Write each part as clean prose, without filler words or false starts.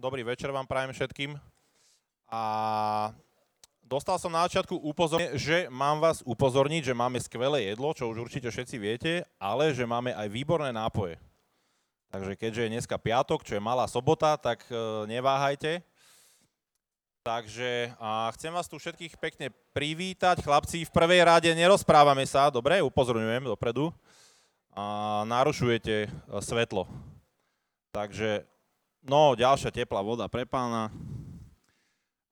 Dobrý večer vám prajem všetkým. A dostal som na začiatku upozornenie, že mám vás upozorniť, že máme skvelé jedlo, čo už určite všetci viete, ale že máme aj výborné nápoje. Takže keďže je dneska piatok, čo je malá sobota, tak neváhajte. Takže a chcem vás tu všetkých pekne privítať. Chlapci, v prvej rade nerozprávame sa, dobre? Upozorňujem dopredu. A narušujete svetlo. Takže, no, ďalšia teplá voda pre pána.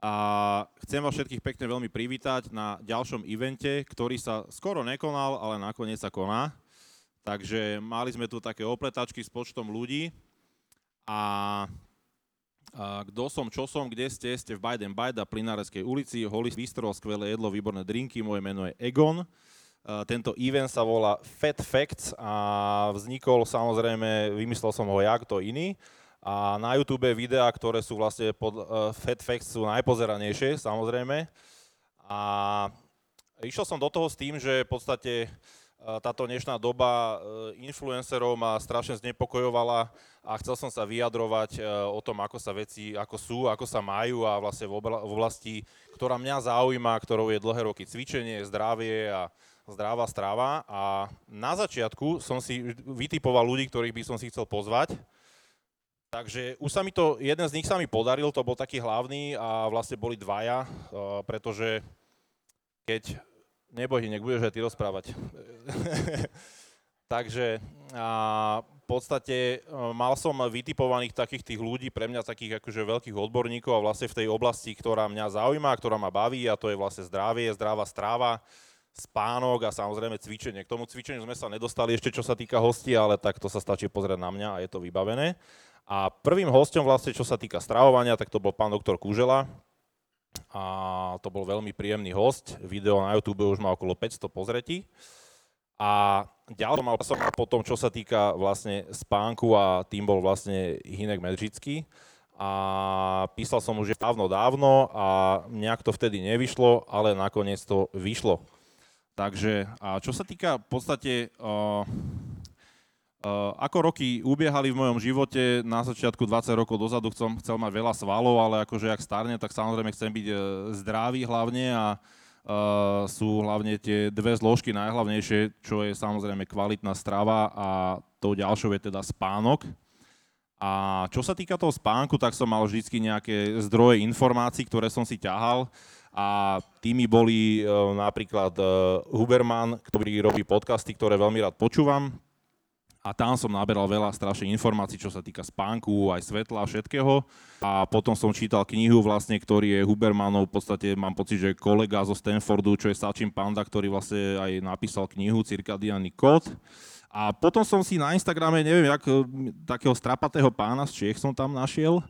A chcem vás všetkých pekne veľmi privítať na ďalšom evente, ktorý sa skoro nekonal, ale nakoniec sa koná. Takže mali sme tu také opletačky s počtom ľudí. A kto som, čo som, kde ste v Bajden Bajda, Plynárenskej ulici, Holist vystrel skvelé jedlo, výborné drinky, moje meno je Egon. Tento event sa volá Fat Facts a vznikol samozrejme, vymyslel som ho ja, kto iný. A na YouTube videá, ktoré sú vlastne pod Fat Facts, sú najpozeranejšie, samozrejme. A išiel som do toho s tým, že v podstate táto dnešná doba influencerov ma strašne znepokojovala a chcel som sa vyjadrovať o tom, ako sa veci, ako sú, ako sa majú a vlastne v oblasti, ktorá mňa zaujíma, ktorou je dlhé roky cvičenie, zdravie a zdravá strava a na začiatku som si vytipoval ľudí, ktorých by som si chcel pozvať. Takže už sa mi to, jeden z nich sa mi podaril, to bol taký hlavný a vlastne boli dvaja, pretože keď, nebohy, nech budeš aj ty rozprávať. Takže a v podstate mal som vytipovaných takých tých ľudí, pre mňa takých akože veľkých odborníkov a vlastne v tej oblasti, ktorá mňa zaujíma, ktorá ma baví a to je vlastne zdravie, zdravá strava, spánok a samozrejme cvičenie. K tomu cvičeniu sme sa nedostali ešte, čo sa týka hostí, ale tak to sa stačí pozrieť na mňa a je to vybavené. A prvým hostom vlastne, čo sa týka stravovania, tak to bol pán doktor Kužela. A to bol veľmi príjemný host. Video na YouTube už má okolo 500 pozretí. A ďalej mal som potom, čo sa týka vlastne spánku a tým bol vlastne Hynek Medřický. A písal som už dávno a nejak to vtedy nevyšlo, ale nakoniec to vyšlo. Takže, a čo sa týka v podstate, ako roky ubiehali v mojom živote, na začiatku 20 rokov dozadu chcel mať veľa svalov, ale akože jak starne, tak samozrejme chcem byť zdravý hlavne a sú hlavne tie dve zložky najhlavnejšie, čo je samozrejme kvalitná strava a tou ďalšou je teda spánok. A čo sa týka toho spánku, tak som mal vždycky nejaké zdroje informácií, ktoré som si ťahal. A tými boli napríklad Huberman, ktorý robí podcasty, ktoré veľmi rád počúvam. A tam som naberal veľa strašných informácií, čo sa týka spánku, aj svetla, všetkého. A potom som čítal knihu, vlastne, ktorý je Hubermanov, v podstate mám pocit, že kolega zo Stanfordu, čo je Sachin Panda, ktorý vlastne aj napísal knihu Cirkadiánny kód. A potom som si na Instagrame, neviem, takého strapatého pána z Čiech som tam našiel,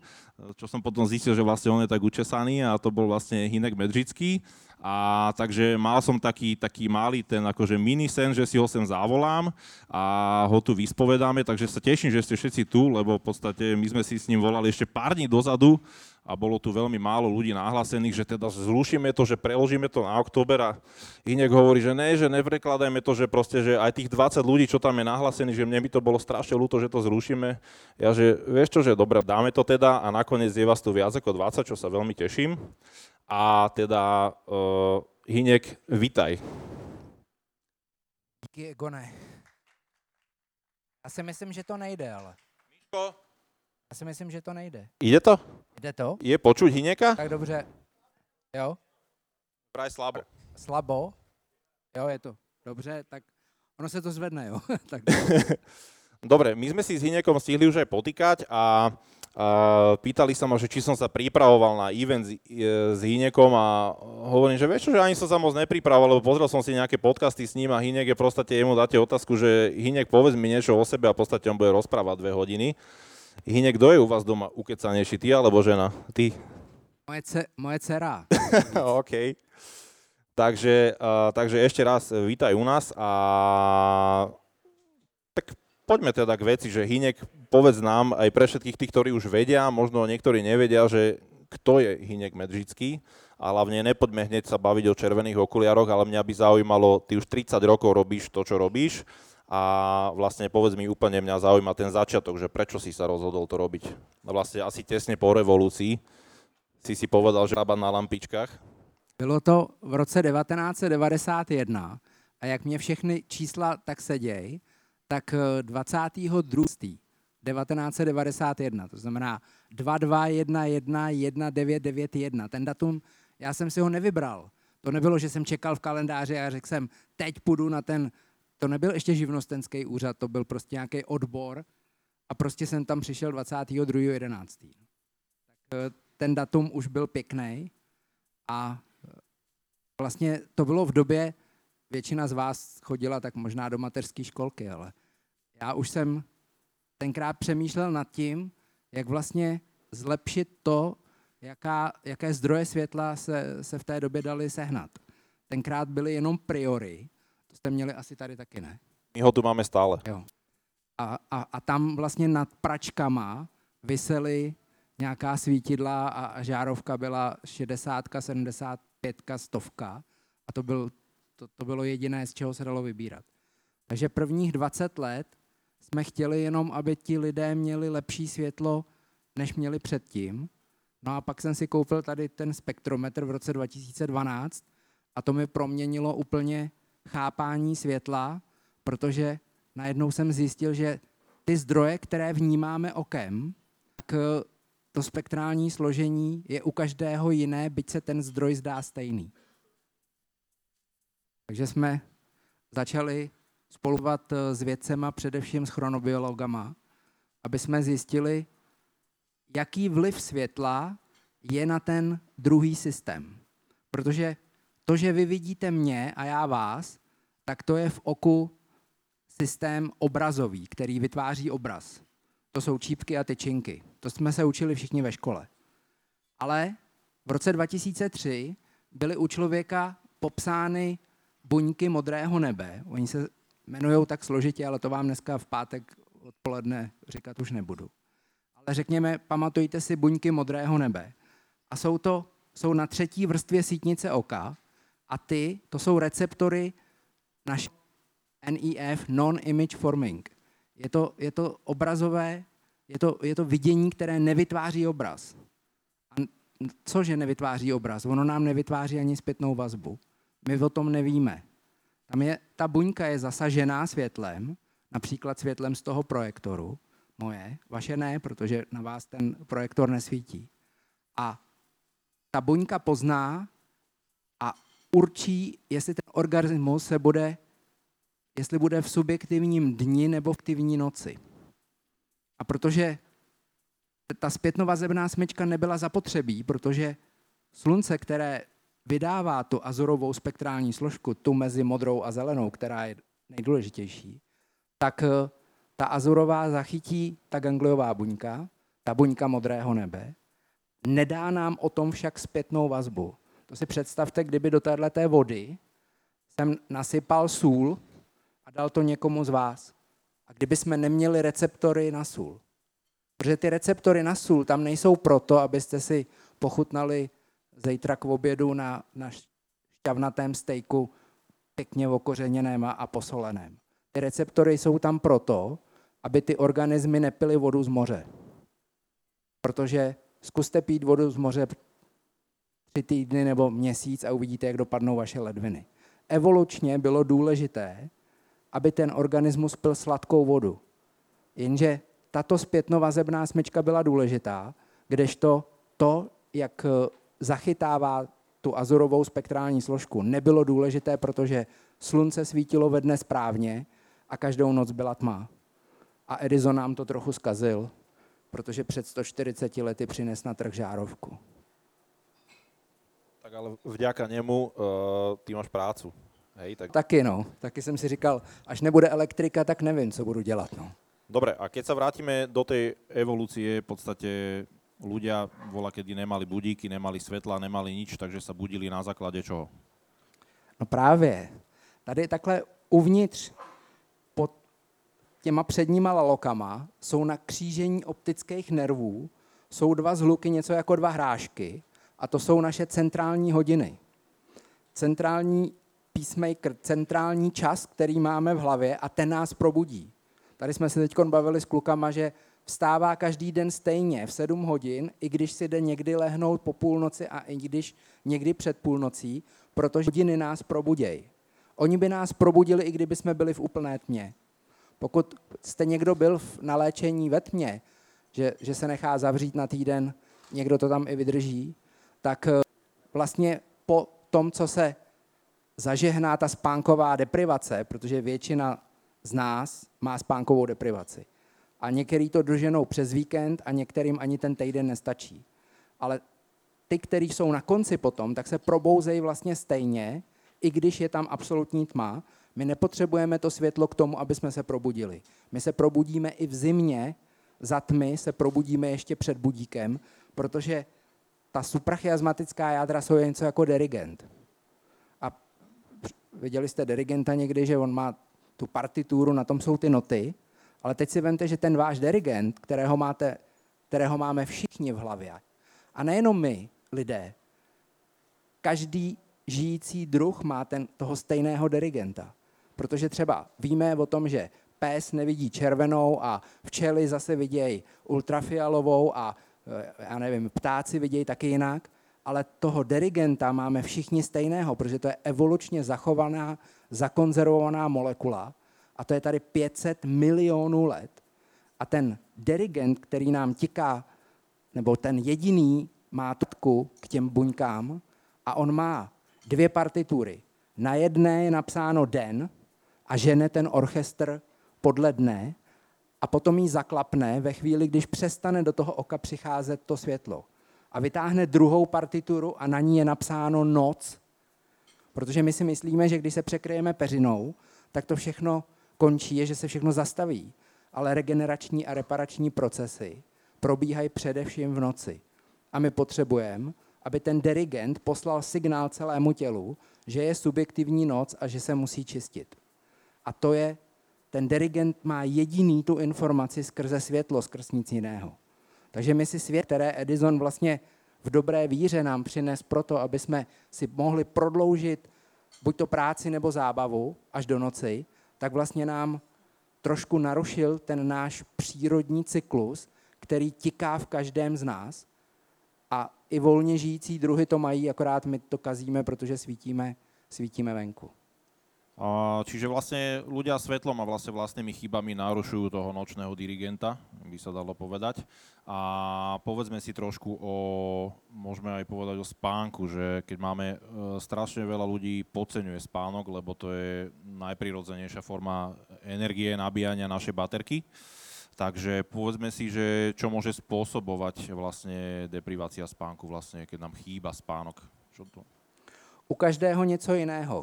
čo som potom zistil, že vlastne on je tak učesaný a to bol vlastne Hynek Medřický. A takže mal som taký malý ten akože mini sen, že si ho sem zavolám a ho tu vyspovedáme, takže sa teším, že ste všetci tu, lebo v podstate my sme si s ním volali ešte pár dní dozadu a bolo tu veľmi málo ľudí nahlásených, že teda zrušíme to, že preložíme to na október a Hynek hovorí, že ne, že neprekladajme to, že proste, že aj tých 20 ľudí, čo tam je nahlásených, že mne by to bolo strašne ľúto, že to zrušíme. Ja, že vieš čo, že dobre, dáme to teda a nakoniec je vás tu viac ako 20, čo sa veľmi teším. A teda, Hynek, vítaj. Díky, Egone. Já si myslím, že to nejde, ale. Míško? Já si myslím, že to nejde. Jde to? Jde to? Je počuť Hyneka? Tak dobře. Jo? Právě slabo. Slabo? Jo, je to. Dobře, tak ono se to zvedne, jo? Tak. Dobre, my sme si s Hynekom stihli už aj potýkať a pýtali sa ma, že či som sa pripravoval na event s Hynekom a hovorím, že vieš čo, že ani som sa moc nepripravoval, lebo pozrel som si nejaké podcasty s ním a Hynek je v podstate, jemu dáte otázku, že Hynek, povedz mi niečo o sebe a v podstate on bude rozprávať 2 hodiny. Hynek, kto je u vás doma ukecanejší, ty alebo žena? Ty? Moje dcera. OK. Takže ešte raz vítaj u nás a tak poďme teda k veci, že Hynek, povedz nám aj pre všetkých tých, ktorí už vedia, možno niektorí nevedia, že kto je Hynek Medřický, a hlavne nepoďme hneď sa baviť o červených okuliároch, ale mňa by zaujímalo, ty už 30 rokov robíš to, čo robíš A vlastne povedz mi úplne, mňa zaujíma ten začiatok, že prečo si sa rozhodol to robiť. Vlastne asi tesne po revolúcii si si povedal, že rábať na lampičkách. Bylo to v roce 1991 a jak mě všechny čísla tak seděj, tak 22. 1991, to znamená 22111991. Ten datum, já jsem si ho nevybral. To nebylo, že jsem čekal v kalendáři a řekl jsem, teď půjdu na ten... To nebyl ještě živnostenský úřad, to byl prostě nějaký odbor a prostě jsem tam přišel 22.11. Tak ten datum už byl pěkný a vlastně to bylo v době, většina z vás chodila tak možná do mateřské školky, ale já už jsem tenkrát přemýšlel nad tím, jak vlastně zlepšit to, jaké zdroje světla se v té době daly sehnat. Tenkrát byly jenom priory, to jste měli asi tady taky, ne? My ho tu máme stále. Jo. A tam vlastně nad pračkama visely nějaká svítidla a žárovka byla 60, 75, 100 a to bylo jediné, z čeho se dalo vybírat. Takže prvních 20 let jsme chtěli jenom, aby ti lidé měli lepší světlo, než měli předtím. No a pak jsem si koupil tady ten spektrometr v roce 2012 a to mi proměnilo úplně chápání světla, protože najednou jsem zjistil, že ty zdroje, které vnímáme okem, tak to spektrální složení je u každého jiné, byť se ten zdroj zdá stejný. Takže jsme začali spolupracovat s vědcema, především s chronobiologama, aby jsme zjistili, jaký vliv světla je na ten druhý systém. Protože to, že vy vidíte mě a já vás, tak to je v oku systém obrazový, který vytváří obraz. To jsou čípky a tyčinky. To jsme se učili všichni ve škole. Ale v roce 2003 byly u člověka popsány buňky modrého nebe. Oni se jmenují tak složitě, ale to vám dneska v pátek odpoledne říkat už nebudu. Ale řekněme, pamatujte si buňky modrého nebe. A jsou na třetí vrstvě sítnice oka a to jsou receptory naše NIF, non-image forming. Je to obrazové, je to vidění, které nevytváří obraz. A cože nevytváří obraz? Ono nám nevytváří ani zpětnou vazbu. My o tom nevíme. Tam ta buňka je zasažená světlem, například světlem z toho projektoru, moje, vaše ne, protože na vás ten projektor nesvítí. A ta buňka pozná a určí, jestli ten organismus bude v subjektivním dni nebo v aktivní noci. A protože ta zpětnovazebná smyčka nebyla zapotřebí, protože slunce, které vydává tu azorovou spektrální složku, tu mezi modrou a zelenou, která je nejdůležitější, tak ta azorová zachytí ta gangliová buňka, ta buňka modrého nebe, nedá nám o tom však zpětnou vazbu. To si představte, kdyby do téhleté vody jsem nasypal sůl a dal to někomu z vás. A kdyby jsme neměli receptory na sůl. Protože ty receptory na sůl tam nejsou proto, abyste si pochutnali zítra k obědu na šťavnatém stejku pěkně okořeněném a posoleném. Ty receptory jsou tam proto, aby ty organismy nepily vodu z moře. Protože zkuste pít vodu z moře 3 týdny nebo měsíc a uvidíte, jak dopadnou vaše ledviny. Evolučně bylo důležité, aby ten organismus pil sladkou vodu. Jenže tato zpětnovazebná smyčka byla důležitá, kdežto to, jak zachytává tu azorovou spektrální složku, nebylo důležité, protože slunce svítilo ve dne správně a každou noc byla tma. A Edison nám to trochu zkazil, protože před 140 lety přines na trh žárovku. Tak ale vďaka němu ty máš prácu. Hej, tak... Taky no, taky jsem si říkal, až nebude elektrika, tak nevím, co budu dělat. No. Dobre, a keď sa vrátime do tej evolúcie, v podstate ľudia voľakedy nemali budíky, nemali svetla, nemali nič, takže sa budili na základe čoho? No právě. Tady takhle uvnitř pod těma předníma lalokama jsou na křížení optických nervů, jsou dva zhluky, něco jako dva hrášky a to jsou naše centrální hodiny. Centrální pacemaker, centrální čas, který máme v hlavě, a ten nás probudí. Tady jsme se teď bavili s klukama, že vstává každý den stejně v 7 hodin, i když si jde někdy lehnout po půlnoci a i když někdy před půlnocí, protože hodiny nás probudějí. Oni by nás probudili, i kdyby jsme byli v úplné tmě. Pokud jste někdo byl na léčení ve tmě, že se nechá zavřít na týden, někdo to tam i vydrží, tak vlastně po tom, co se zažehná ta spánková deprivace, protože většina z nás má spánkovou deprivaci. A některý to doženou přes víkend a některým ani ten týden nestačí. Ale ty, kteří jsou na konci potom, tak se probouzejí vlastně stejně, i když je tam absolutní tma. My nepotřebujeme to světlo k tomu, aby jsme se probudili. My se probudíme i v zimě, za tmy se probudíme ještě před budíkem, protože ta suprachiasmatická jádra jsou něco jako dirigent. A viděli jste dirigenta někdy, že on má tu partituru, na tom jsou ty noty, ale teď si vemte, že ten váš dirigent, kterého máme všichni v hlavě, a nejenom my, lidé, každý žijící druh má toho stejného dirigenta. Protože třeba víme o tom, že pes nevidí červenou a včely zase vidějí ultrafialovou a já nevím, ptáci vidějí taky jinak, ale toho dirigenta máme všichni stejného, protože to je evolučně zachovaná, zakonzervovaná molekula a to je tady 500 milionů let. A ten dirigent, který nám tiká, nebo ten jediný má tutku k těm buňkám a on má 2 partitury. Na jedné je napsáno den a žene ten orchestr podle dne a potom ji zaklapne ve chvíli, když přestane do toho oka přicházet to světlo. A vytáhne druhou partituru a na ní je napsáno noc, protože my si myslíme, že když se překryjeme peřinou, tak to všechno končí, že se všechno zastaví. Ale regenerační a reparační procesy probíhají především v noci. A my potřebujeme, aby ten dirigent poslal signál celému tělu, že je subjektivní noc a že se musí čistit. A to je, ten dirigent má jediný tu informaci skrze světlo, skrz nic jiného. Takže my si svět, které Edison vlastně v dobré víře nám přines proto, aby jsme si mohli prodloužit buď to práci nebo zábavu až do noci, tak vlastně nám trošku narušil ten náš přírodní cyklus, který tiká v každém z nás. A i volně žijící druhy to mají, akorát my to kazíme, protože svítíme venku. Čiže vlastne ľudia svetlom a vlastne vlastnými chybami narušujú toho nočného dirigenta, by sa dalo povedať. A povedzme si trošku môžeme aj povedať o spánku, že keď máme strašne veľa ľudí podceňuje spánok, lebo to je najprirodzenejšia forma energie, nabíjania našej baterky. Takže povedzme si, že čo môže spôsobovať vlastne deprivácia spánku, vlastne keď nám chýba spánok. Čo to? U každého něco jiného.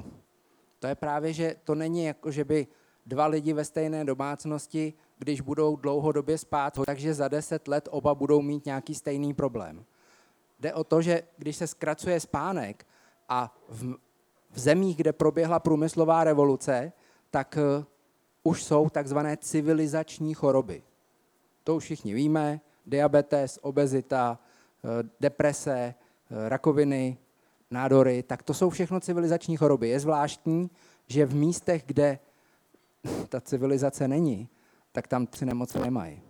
To je právě, že to není jako, že by 2 lidi ve stejné domácnosti, když budou dlouhodobě spát, takže za 10 let oba budou mít nějaký stejný problém. Jde o to, že když se zkracuje spánek a v zemích, kde proběhla průmyslová revoluce, tak už jsou takzvané civilizační choroby. To už všichni víme, diabetes, obezita, deprese, rakoviny, nádory, tak to jsou všechno civilizační choroby. Je zvláštní, že v místech, kde ta civilizace není, tak tam si nemoci nemají.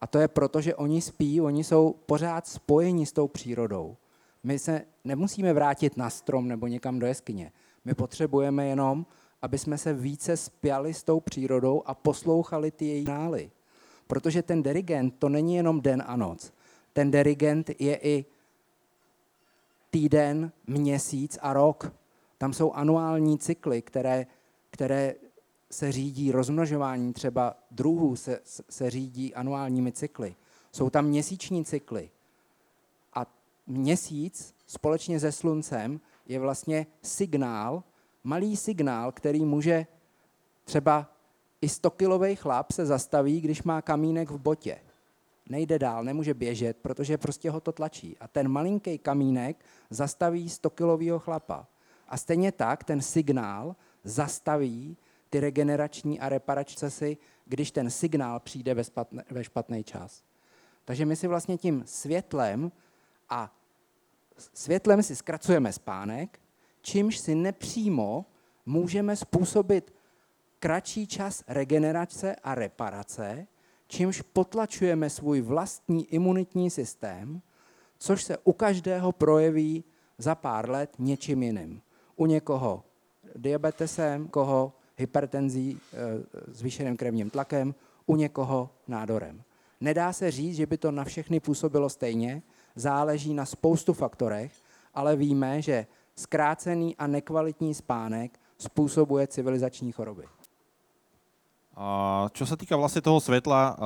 A to je proto, že oni spí, oni jsou pořád spojeni s tou přírodou. My se nemusíme vrátit na strom nebo někam do jeskyně. My potřebujeme jenom, aby jsme se více spjali s tou přírodou a poslouchali ty její nály. Protože ten dirigent to není jenom den a noc. Ten dirigent je i týden, měsíc a rok. Tam jsou anuální cykly, které se řídí rozmnožování třeba druhů, se řídí anuálními cykly. Jsou tam měsíční cykly. A měsíc společně se sluncem je vlastně signál, malý signál, který může třeba i 100-kilový chlap se zastaví, když má kamínek v botě. Nejde dál, nemůže běžet, protože prostě ho to tlačí. A ten malinký kamínek zastaví 100-kilovýho chlapa. A stejně tak ten signál zastaví ty regenerační a reparační procesy, když ten signál přijde ve špatný čas. Takže my si vlastně tím světlem si zkracujeme spánek, čímž si nepřímo můžeme způsobit kratší čas regenerace a reparace, čímž potlačujeme svůj vlastní imunitní systém, což se u každého projeví za pár let něčím jiným. U někoho diabetesem, koho hypertenzí, zvýšeným krevním tlakem, u někoho nádorem. Nedá se říct, že by to na všechny působilo stejně, záleží na spoustu faktorech, ale víme, že zkrácený a nekvalitní spánek způsobuje civilizační choroby. Čo sa týka vlastne toho svetla,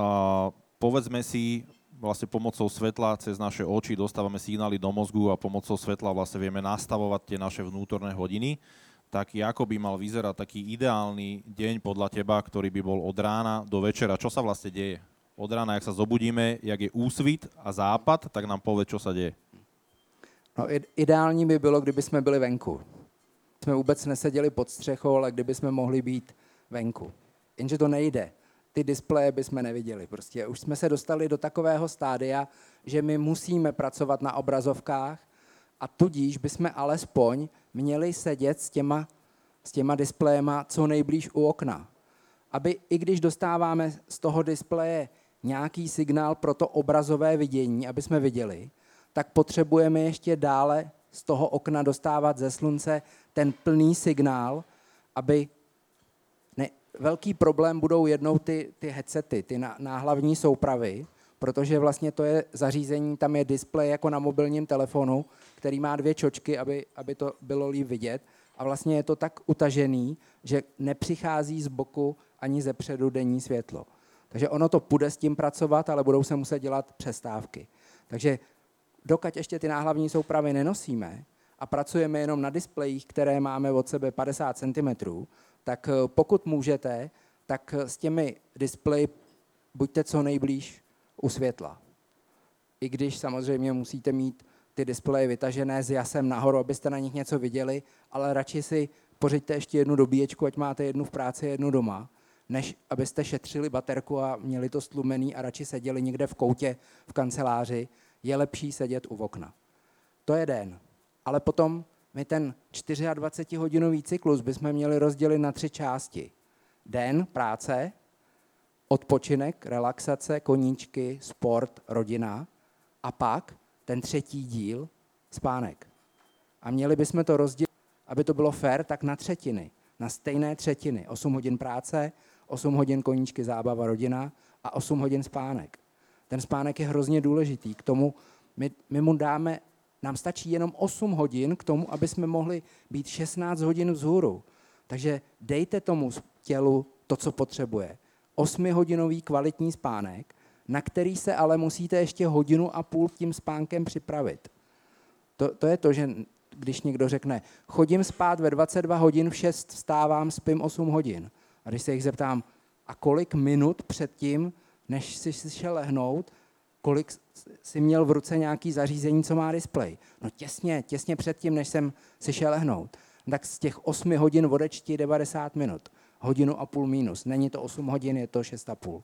povedzme si, vlastne pomocou svetla cez naše oči dostávame signály do mozgu a pomocou svetla vlastne vieme nastavovať tie naše vnútorné hodiny. Tak ako by mal vyzerať taký ideálny deň podľa teba, ktorý by bol od rána do večera? Čo sa vlastne deje? Od rána, jak sa zobudíme, jak je úsvit a západ, tak nám povie, čo sa deje. No, ideální by bylo, kdyby sme byli venku. Sme vôbec nesedeli pod střechou, ale kdyby sme mohli být venku. Jenže to nejde. Ty displeje bychom neviděli. Prostě už jsme se dostali do takového stádia, že my musíme pracovat na obrazovkách a tudíž bychom alespoň měli sedět s těma displejema co nejblíž u okna. Aby i když dostáváme z toho displeje nějaký signál pro to obrazové vidění, aby jsme viděli, tak potřebujeme ještě dále z toho okna dostávat ze slunce ten plný signál, aby... Velký problém budou jednou ty headsety, ty náhlavní soupravy, protože vlastně to je zařízení, tam je displej jako na mobilním telefonu, který má dvě čočky, aby to bylo líp vidět. A vlastně je to tak utažený, že nepřichází z boku ani ze předu denní světlo. Takže ono to půjde s tím pracovat, ale budou se muset dělat přestávky. Takže dokud ještě ty náhlavní soupravy nenosíme a pracujeme jenom na displejích, které máme od sebe 50 cm, tak pokud můžete, tak s těmi displeji buďte co nejblíž u světla. I když samozřejmě musíte mít ty displeje vytažené s jasem nahoru, abyste na nich něco viděli, ale radši si pořiďte ještě jednu dobíječku, ať máte jednu v práci, jednu doma, než abyste šetřili baterku a měli to stlumený a radši seděli někde v koutě, v kanceláři. Je lepší sedět u okna. To je den. Ale potom... My ten 24-hodinový cyklus bychom měli rozdělit na tři části. Den, práce, odpočinek, relaxace, koníčky, sport, rodina a pak ten třetí díl, spánek. A měli bychom to rozdělit, aby to bylo fair, tak na třetiny, na stejné třetiny. 8 hodin práce, 8 hodin koníčky, zábava, rodina a 8 hodin spánek. Ten spánek je hrozně důležitý, k tomu my mu dáme... Nám stačí jenom 8 hodin k tomu, aby jsme mohli být 16 hodin vzhůru. Takže dejte tomu tělu to, co potřebuje. 8-hodinový kvalitní spánek, na který se ale musíte ještě 1.5 hodiny tím spánkem připravit. To je to, že když někdo řekne, chodím spát ve 22 hodin, v 6 vstávám, spím 8 hodin. A když se jich zeptám, a kolik minut předtím, než si šel lehnout, kolik si měl v ruce nějaký zařízení, co má displej. No těsně předtím, než jsem si šel lehnout. Tak z těch 8 hodin odečti 90 minut. 1.5 hodiny minus. Není to 8 hodin, je to 6.5.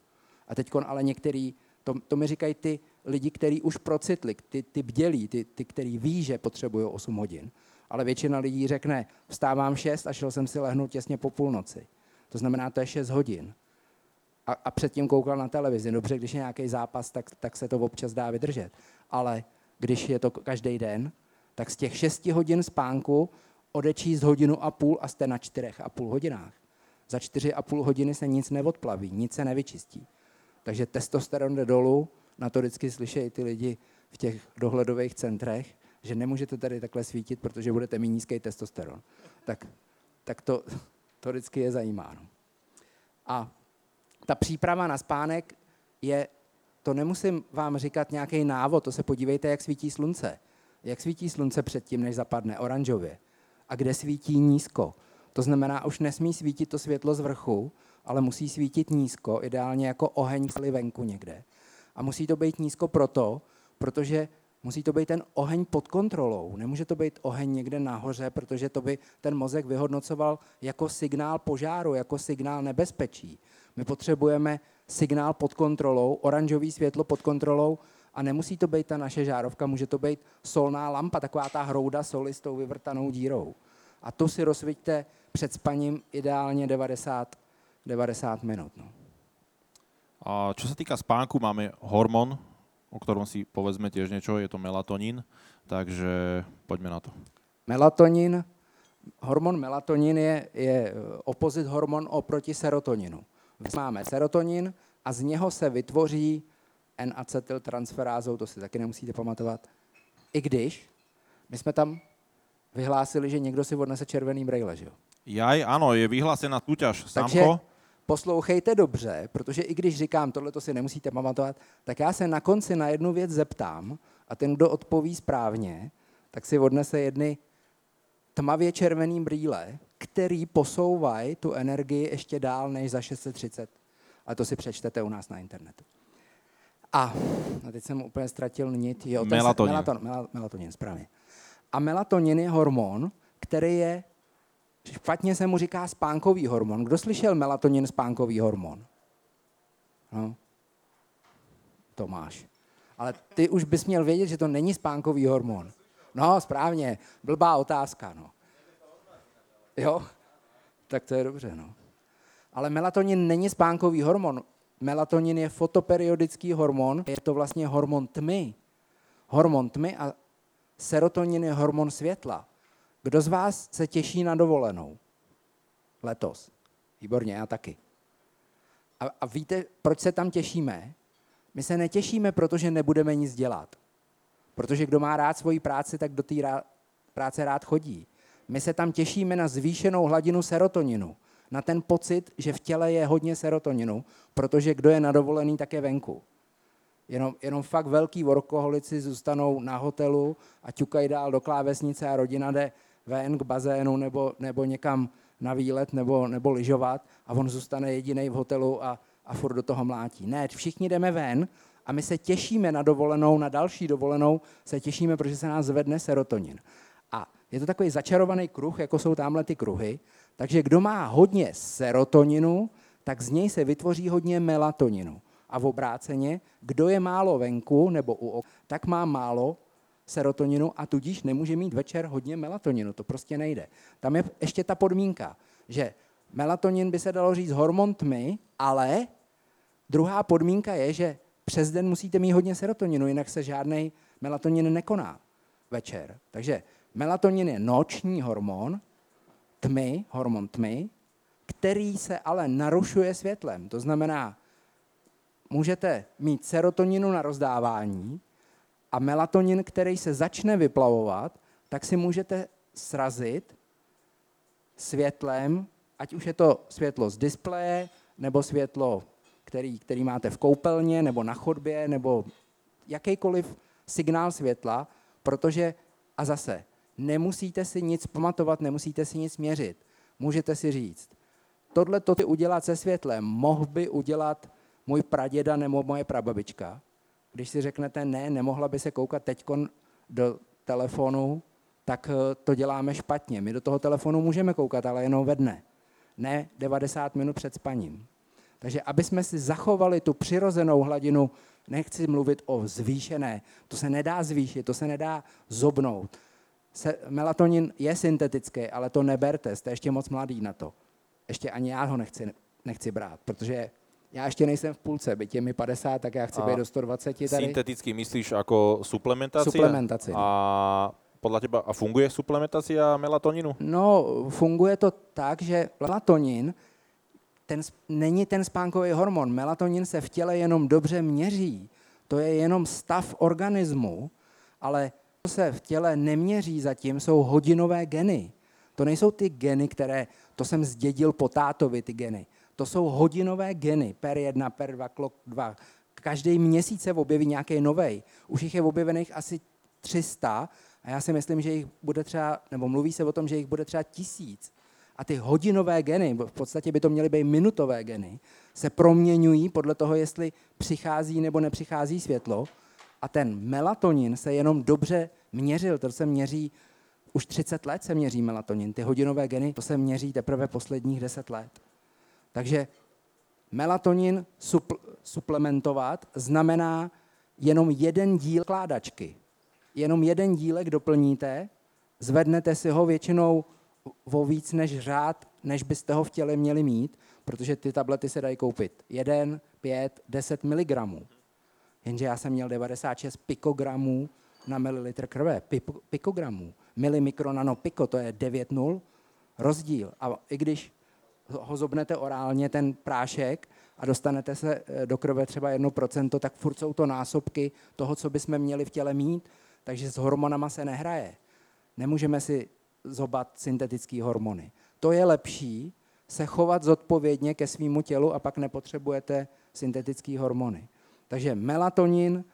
A teďkon ale některý, to mi říkají ty lidi, kteří už procitli, ty bdělí, ty který ví, že potřebují 8 hodin. Ale většina lidí řekne, vstávám 6 a šel jsem si lehnout těsně po půlnoci. To znamená, to je 6 hodin. A předtím koukal na televizi. Dobře, když je nějaký zápas, tak se to občas dá vydržet. Ale když je to každý den, tak z těch 6 hodin spánku odečíst 1.5 hodiny a jste na 4.5 hodinách. Za 4.5 hodiny se nic neodplaví, nic se nevyčistí. Takže testosteron jde dolů, na to vždycky slyšejí ty lidi v těch dohledových centrech, že nemůžete tady takhle svítit, protože budete mít nízký testosteron. Tak to vždycky je zajímáno. A ta příprava na spánek je, to nemusím vám říkat nějaký návod, to se podívejte, jak svítí slunce. Jak svítí slunce předtím, než zapadne, oranžově. A kde svítí nízko. To znamená, už nesmí svítit to světlo z vrchu, ale musí svítit nízko, ideálně jako oheň venku někde. A musí to být nízko proto, protože musí to být ten oheň pod kontrolou. Nemůže to být oheň někde nahoře, protože to by ten mozek vyhodnocoval jako signál požáru, jako signál nebezpečí. My potřebujeme signál pod kontrolou, oranžový světlo pod kontrolou a nemusí to být ta naše žárovka, může to být solná lampa, taková ta hrouda soli s tou vyvrtanou dírou. a tu si rozsviťte před spaním ideálně 90 minut. No. A čo sa týka spánku, máme hormón, o ktorom si povedzme tiež niečo, je to melatonín, takže poďme na to. Melatonín, hormón melatonín je opozit hormón oproti serotoninu. Máme serotonin a z něho se vytvoří N-acetyltransferázou, to si taky nemusíte pamatovat, i když my jsme tam vyhlásili, že někdo si odnese červený brejle, že jo? Jaj, ano, je vyhlásená súťaž, takže Samko. Poslouchejte dobře, protože i když říkám, tohle to si nemusíte pamatovat, tak já se na konci na jednu věc zeptám a ten, kdo odpoví správně, tak si odnese jedny tmavě červený brýle, který posouvají tu energii ještě dál než za 630. A to si přečtete u nás na internetu. A teď jsem úplně ztratil nit. Jo, melatonin, správně. A melatonin je hormon, který je, špatně se mu říká spánkový hormon. Kdo slyšel melatonin, spánkový hormon? No. Tomáš. Ale ty už bys měl vědět, že to není spánkový hormon. No, správně. Blbá otázka, no. Jo? Tak to je dobře, no. Ale melatonin není spánkový hormon. Melatonin je fotoperiodický hormon. Je to vlastně hormon tmy. Hormon tmy a serotonin je hormon světla. Kdo z vás se těší na dovolenou? Letos. Výborně, já taky. A víte, proč se tam těšíme? My se netěšíme, protože nebudeme nic dělat. Protože kdo má rád svoji práci, tak do té práce rád chodí. My se tam těšíme na zvýšenou hladinu serotoninu. Na ten pocit, že v těle je hodně serotoninu, protože kdo je na dovolený, tak je venku. Jenom fakt velký workoholici zůstanou na hotelu a ťukají dál do klávesnice a rodina jde ven k bazénu nebo někam na výlet nebo lyžovat a on zůstane jedinej v hotelu a furt do toho mlátí. Ne, všichni jdeme ven a my se těšíme na dovolenou, na další dovolenou se těšíme, protože se nás zvedne serotonin. A je to takový začarovaný kruh, jako jsou tamhle ty kruhy, takže kdo má hodně serotoninu, tak z něj se vytvoří hodně melatoninu. A v obráceně, kdo je málo venku nebo tak má málo serotoninu a tudíž nemůže mít večer hodně melatoninu. To prostě nejde. Tam je ještě ta podmínka, že melatonin by se dalo říct hormon tmy, ale druhá podmínka je, že přes den musíte mít hodně serotoninu, jinak se žádnej melatonin nekoná večer. Takže melatonin je noční hormon, tmy, hormon tmy, který se ale narušuje světlem. To znamená, můžete mít serotoninu na rozdávání a melatonin, který se začne vyplavovat, tak si můžete srazit světlem, ať už je to světlo z displeje, nebo světlo, který máte v koupelně, nebo na chodbě, nebo jakýkoliv signál světla, protože, a zase, nemusíte si nic pamatovat, nemusíte si nic měřit. Můžete si říct, tohle to ty udělat se světlem, mohl by udělat můj praděda nebo moje prababička. Když si řeknete, ne, nemohla by se koukat teďkon do telefonu, tak to děláme špatně. My do toho telefonu můžeme koukat, ale jenom ve dne. Ne 90 minut před spaním. Takže aby jsme si zachovali tu přirozenou hladinu, nechci mluvit o zvýšené, to se nedá zvýšit, to se nedá zobnout. Melatonin je syntetický, ale to neberte, jste ještě moc mladý na to. Ještě ani já ho nechci brát, protože já ještě nejsem v půlce, byť je mi 50, tak já chci být do 120 tady. Synteticky myslíš jako suplementaci? Suplementaci. A podle teba a funguje suplementace melatoninu? No, funguje to tak, že melatonin ten, není ten spánkový hormon. Melatonin se v těle jenom dobře měří. To je jenom stav organismu, ale co se v těle neměří zatím, jsou hodinové geny. To nejsou ty geny, které, to jsem zdědil po tátovi, ty geny. To jsou hodinové geny, per 1, per 2, klok 2. Každý měsíc se objeví nějaký novej. Už jich je objevených asi 300 a já si myslím, že jich bude třeba, nebo mluví se o tom, že jich bude třeba 1000. A ty hodinové geny, v podstatě by to měly být minutové geny, se proměňují podle toho, jestli přichází nebo nepřichází světlo. A ten melatonin se jenom dobře měřil, to se měří, už 30 let se měří melatonin, ty hodinové geny, to se měří teprve posledních 10 let. Takže melatonin suplementovat znamená jenom jeden díl kládačky. Jenom jeden dílek doplníte, zvednete si ho většinou o víc než řád, než byste ho v těle měli mít, protože ty tablety se dají koupit 1, 5, 10 mg. Jenže já jsem měl 96 pikogramů na mililitr krve. Pikogramů. Milimikro nano piko, to je 9 nul rozdíl. A i když ho zobnete orálně, ten prášek, a dostanete se do krve třeba 1%, tak furt jsou to násobky toho, co bychom měli v těle mít, takže s hormonama se nehraje. Nemůžeme si zobat syntetické hormony. To je lepší se chovat zodpovědně ke svýmu tělu a pak nepotřebujete syntetické hormony. Takže melatonin,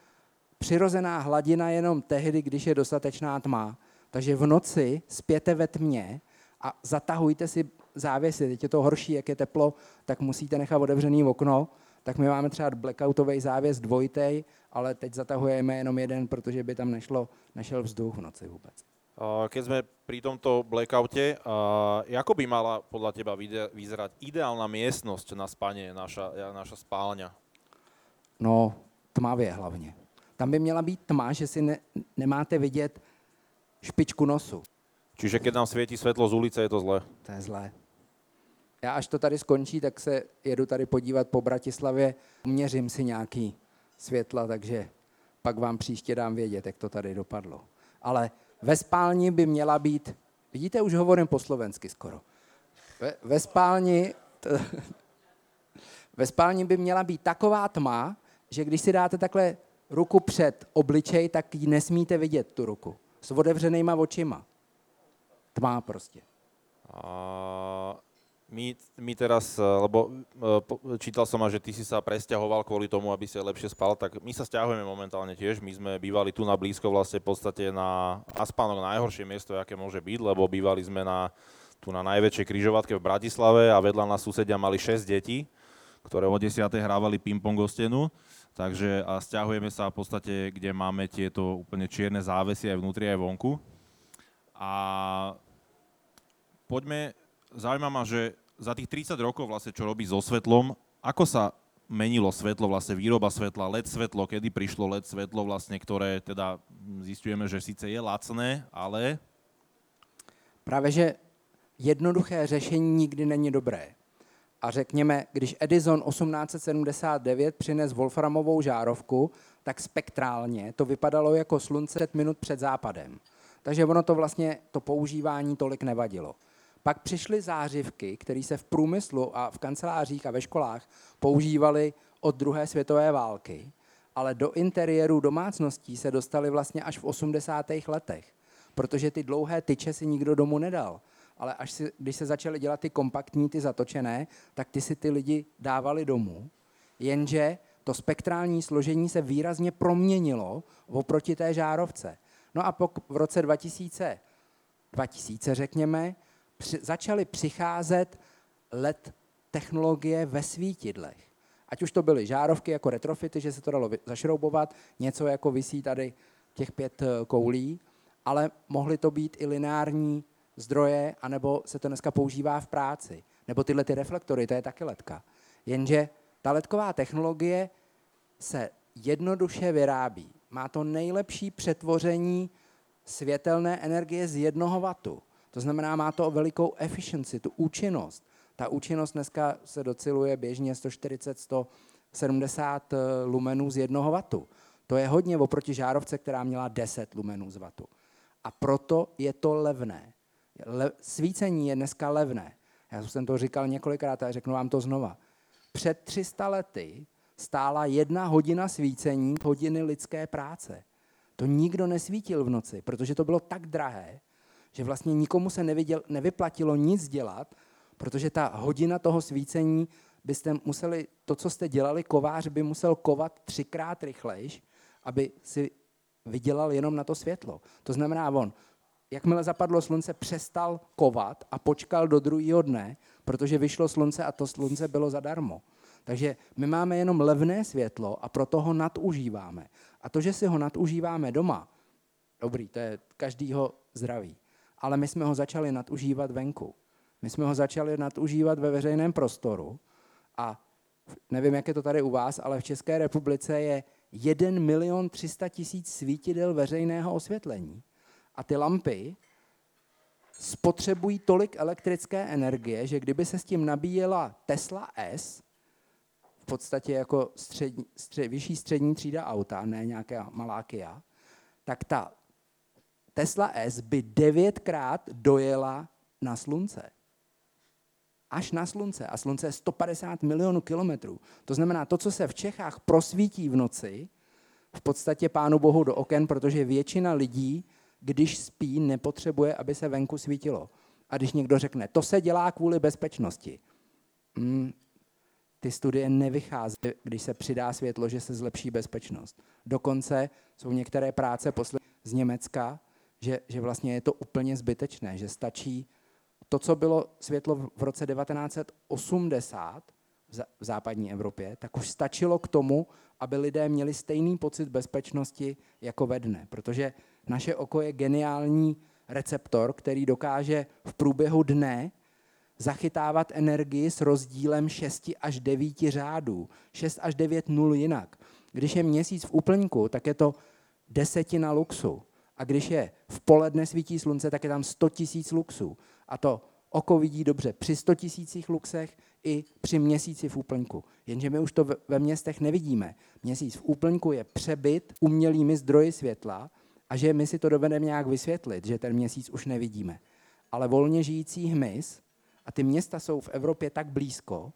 přirozená hladina jenom tehdy, když je dostatečná tma. Takže v noci spěte ve tmě a zatahujte si závěsy. Teď je to horší, jak je teplo, tak musíte nechat otevřený okno. Tak my máme třeba blackoutový závěs dvojitej, ale teď zatahujeme jenom jeden, protože by tam nešel vzduch v noci vůbec. Keď sme pri tomto blackoute, ako by mala podľa teba vyzerať ideálna miestnosť na spanie, naša spálňa? No, tmavě hlavně. Tam by měla být tma, že si nemáte vidět špičku nosu. Čiže keď nám svieti svetlo z ulice, je to zlé? To je zlé. Já až to tady skončí, tak se jedu tady podívat po Bratislavě, měřím si nějaký světla, takže pak vám příště dám vědět, jak to tady dopadlo. Ale ve spálni by měla být, vidíte, už hovorím po slovensky skoro, ve spálni by měla být taková tma, že když si dáte takhle ruku před obličej, tak ji nesmíte vidět, tu ruku, s otevřenýma očima. Tma prostě. My teraz, lebo čítal som, že ty si sa presťahoval kvôli tomu, aby si lepšie spal, tak my sa sťahujeme momentálne tiež. My sme bývali tu na blízko, vlastne v podstate na spánok najhoršie miesto, aké môže byť, lebo bývali sme tu na najväčšej križovatke v Bratislave a vedľa nás susedia mali 6 detí, ktoré o 10. hrávali ping-pong o stenu. Takže a sťahujeme sa v podstate, kde máme tieto úplne čierne závesy aj vnútri, aj vonku. A poďme, zaujíma ma, že za tých 30 rokov vlastne, čo robí so svetlom, ako sa menilo svetlo, vlastne výroba svetla, LED svetlo, kedy prišlo LED svetlo vlastne, ktoré teda zistujeme, že síce je lacné, ale... Práve, že jednoduché řešení nikdy není dobré. A řekněme, když Edison 1879 přines wolframovou žárovku, tak spektrálně to vypadalo jako slunce minut před západem. Takže ono to vlastně, to používání tolik nevadilo. Pak přišly zářivky, které se v průmyslu a v kancelářích a ve školách používaly od druhé světové války, ale do interiéru domácností se dostaly vlastně až v 80. letech, protože ty dlouhé tyče si nikdo domů nedal. Ale když se začaly dělat ty kompaktní, ty zatočené, tak ty si ty lidi dávali domů. Jenže to spektrální složení se výrazně proměnilo oproti té žárovce. No a v roce 2000 řekněme, začaly přicházet LED technologie ve svítidlech. Ať už to byly žárovky jako retrofity, že se to dalo zašroubovat, něco jako visí tady těch 5 koulí, ale mohly to být i lineární zdroje, anebo se to dneska používá v práci. Nebo tyhle ty reflektory, to je taky ledka. Jenže ta ledková technologie se jednoduše vyrábí. Má to nejlepší přetvoření světelné energie z 1 W. To znamená, má to velikou efficiency, tu účinnost. Ta účinnost dneska se dociluje běžně 140, 170 lumenů z 1 W. To je hodně oproti žárovce, která měla 10 lumenů z vatu. A proto je to levné. Svícení je dneska levné. Já jsem to říkal několikrát a řeknu vám to znova. Před 300 lety stála 1 hodina svícení hodiny lidské práce. To nikdo nesvítil v noci, protože to bylo tak drahé, že vlastně nikomu se nevyplatilo nic dělat, protože ta hodina toho svícení byste museli, to, co jste dělali, kovář by musel kovat 3x rychlejš, aby si vydělal jenom na to světlo. To znamená, jakmile zapadlo slunce, přestal kovat a počkal do druhého dne, protože vyšlo slunce a to slunce bylo zadarmo. Takže my máme jenom levné světlo a proto ho nadužíváme. A to, že si ho nadužíváme doma, dobrý, to je každýho zdraví, ale my jsme ho začali nadužívat venku. My jsme ho začali nadužívat ve veřejném prostoru a nevím, jak je to tady u vás, ale v České republice je 1 300 000 svítidel veřejného osvětlení. A ty lampy spotřebují tolik elektrické energie, že kdyby se s tím nabíjela Tesla S, v podstatě jako vyšší střední třída auta, ne nějaká malá Kia, tak ta Tesla S by 9krát dojela na slunce. Až na slunce. A slunce je 150 milionů kilometrů. To znamená, to, co se v Čechách prosvítí v noci, v podstatě pánu bohu do oken, protože většina lidí, když spí, nepotřebuje, aby se venku svítilo. A když někdo řekne, to se dělá kvůli bezpečnosti. Ty studie nevycházejí, když se přidá světlo, že se zlepší bezpečnost. Dokonce jsou některé práce z Německa, že vlastně je to úplně zbytečné, že stačí to, co bylo světlo v roce 1980 v západní Evropě, tak už stačilo k tomu, aby lidé měli stejný pocit bezpečnosti jako ve dne, protože naše oko je geniální receptor, který dokáže v průběhu dne zachytávat energii s rozdílem 6 až 9 řádů. 6 až 9 nul jinak. Když je měsíc v úplňku, tak je to desetina luxu. A když je v poledne svítí slunce, tak je tam 100 tisíc luxů. A to oko vidí dobře při 100 tisících luxech i při měsíci v úplňku. Jenže my už to ve městech nevidíme. Měsíc v úplňku je přebyt umělými zdroji světla a že my si to dovedeme nějak vysvětlit, že ten měsíc už nevidíme. Ale volně žijící hmyz, a ty města jsou v Evropě tak blízko,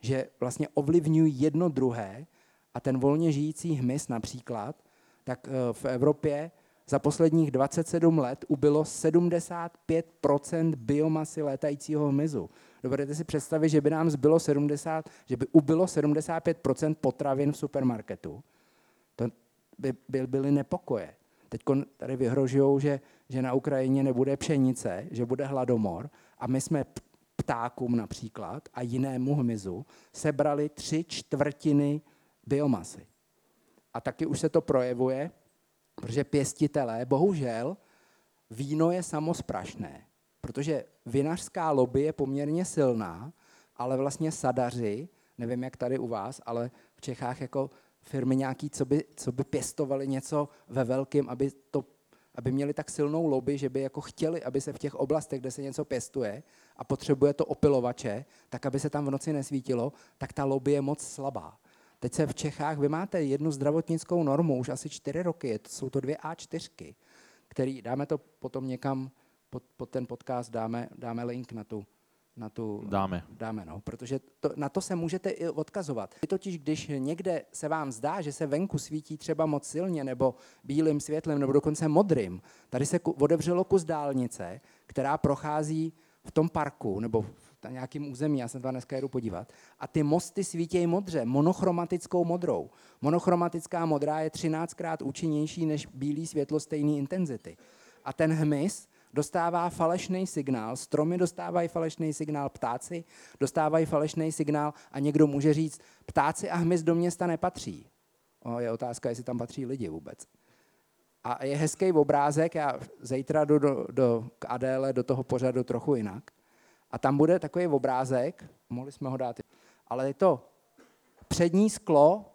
že vlastně ovlivňují jedno druhé a ten volně žijící hmyz například, tak v Evropě za posledních 27 let ubylo 75% biomasy létajícího hmyzu. Dovedete si představit, že by nám zbylo 75% potravin v supermarketu. To by byly nepokoje. Teď tady vyhrožují, že na Ukrajině nebude pšenice, že bude hladomor a my jsme ptákům například a jinému hmyzu sebrali 3/4 biomasy. A taky už se to projevuje, protože pěstitelé, bohužel, víno je samosprašné, protože vinařská lobby je poměrně silná, ale vlastně sadaři, nevím jak tady u vás, ale v Čechách jako firmy nějaký, co by pěstovali něco ve velkým, aby měli tak silnou lobby, že by jako chtěli, aby se v těch oblastech, kde se něco pěstuje a potřebuje to opilovače, tak aby se tam v noci nesvítilo, tak ta lobby je moc slabá. Teď se v Čechách, vy máte jednu zdravotnickou normu, už asi 4 roky, jsou to 2 A4, který, dáme to potom někam, pod ten podcast dáme link na tu dáme no, protože na to se můžete i odkazovat. Vy totiž, když někde se vám zdá, že se venku svítí třeba moc silně, nebo bílým světlem, nebo dokonce modrým, tady se odevřelo kus dálnice, která prochází v tom parku, nebo na nějakým území, já se to dneska jedu podívat, a ty mosty svítějí modře, monochromatickou modrou. Monochromatická modrá je 13krát účinnější než bílý světlo stejné intenzity. A ten hmyz dostává falešný signál, stromy dostávají falešný signál, ptáci dostávají falešný signál a někdo může říct, ptáci a hmyz do města nepatří. Je otázka, jestli tam patří lidi vůbec. A je hezký obrázek, já zítra jdu k Adéle do toho pořadu trochu jinak. A tam bude takový obrázek, mohli jsme ho dát, ale je to přední sklo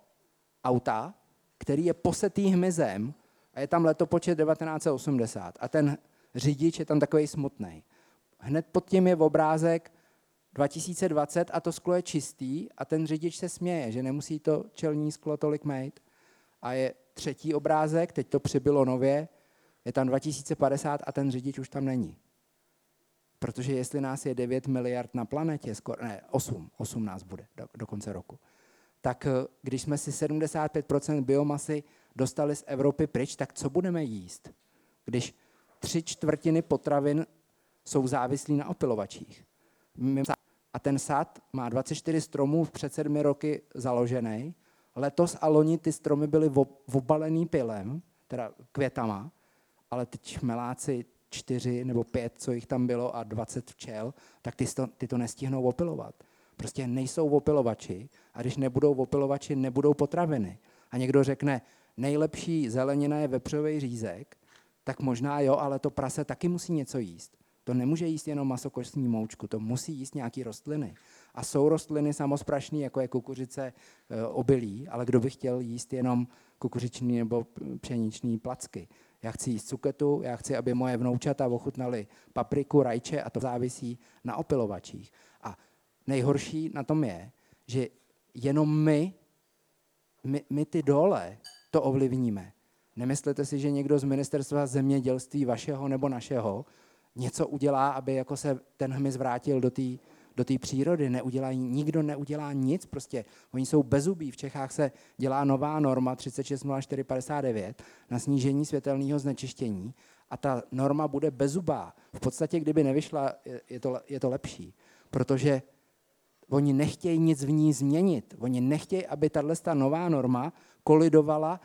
auta, který je posetý hmyzem a je tam letopočet 1980 a ten řidič je tam takový smutný. Hned pod tím je obrázek 2020 a to sklo je čistý a ten řidič se směje, že nemusí to čelní sklo tolik mít. A je třetí obrázek, teď to přibylo nově, je tam 2050 a ten řidič už tam není. Protože jestli nás je 9 miliard na planetě, 8 nás bude do konce roku, tak když jsme si 75% biomasy dostali z Evropy pryč, tak co budeme jíst, když 3/4 potravin jsou závislí na opilovačích. A ten sad má 24 stromů před 7 roky založený. Letos a loni ty stromy byly obalený pilem, teda květama, ale ty čmeláci 4 nebo 5, co jich tam bylo a 20 včel, tak ty to nestihnou opilovat. Prostě nejsou opilovači a když nebudou opilovači, nebudou potraviny. A někdo řekne, nejlepší zelenina je vepřovej řízek, tak možná jo, ale to prase taky musí něco jíst. To nemůže jíst jenom masokostní moučku, to musí jíst nějaký rostliny. A jsou rostliny samosprašné, jako je kukuřice, obilí, ale kdo by chtěl jíst jenom kukuřiční nebo pšeniční placky. Já chci jíst cuketu, já chci, aby moje vnoučata ochutnali papriku, rajče a to závisí na opilovačích. A nejhorší na tom je, že jenom my ty dole to ovlivníme. Nemyslete si, že někdo z ministerstva zemědělství vašeho nebo našeho něco udělá, aby jako se ten hmyz vrátil do té přírody. Nikdo neudělá nic, prostě oni jsou bezubí. V Čechách se dělá nová norma 360459 na snížení světelného znečištění a ta norma bude bezubá. V podstatě, kdyby nevyšla, je to lepší, protože oni nechtějí nic v ní změnit. Oni nechtějí, aby tato nová norma kolidovala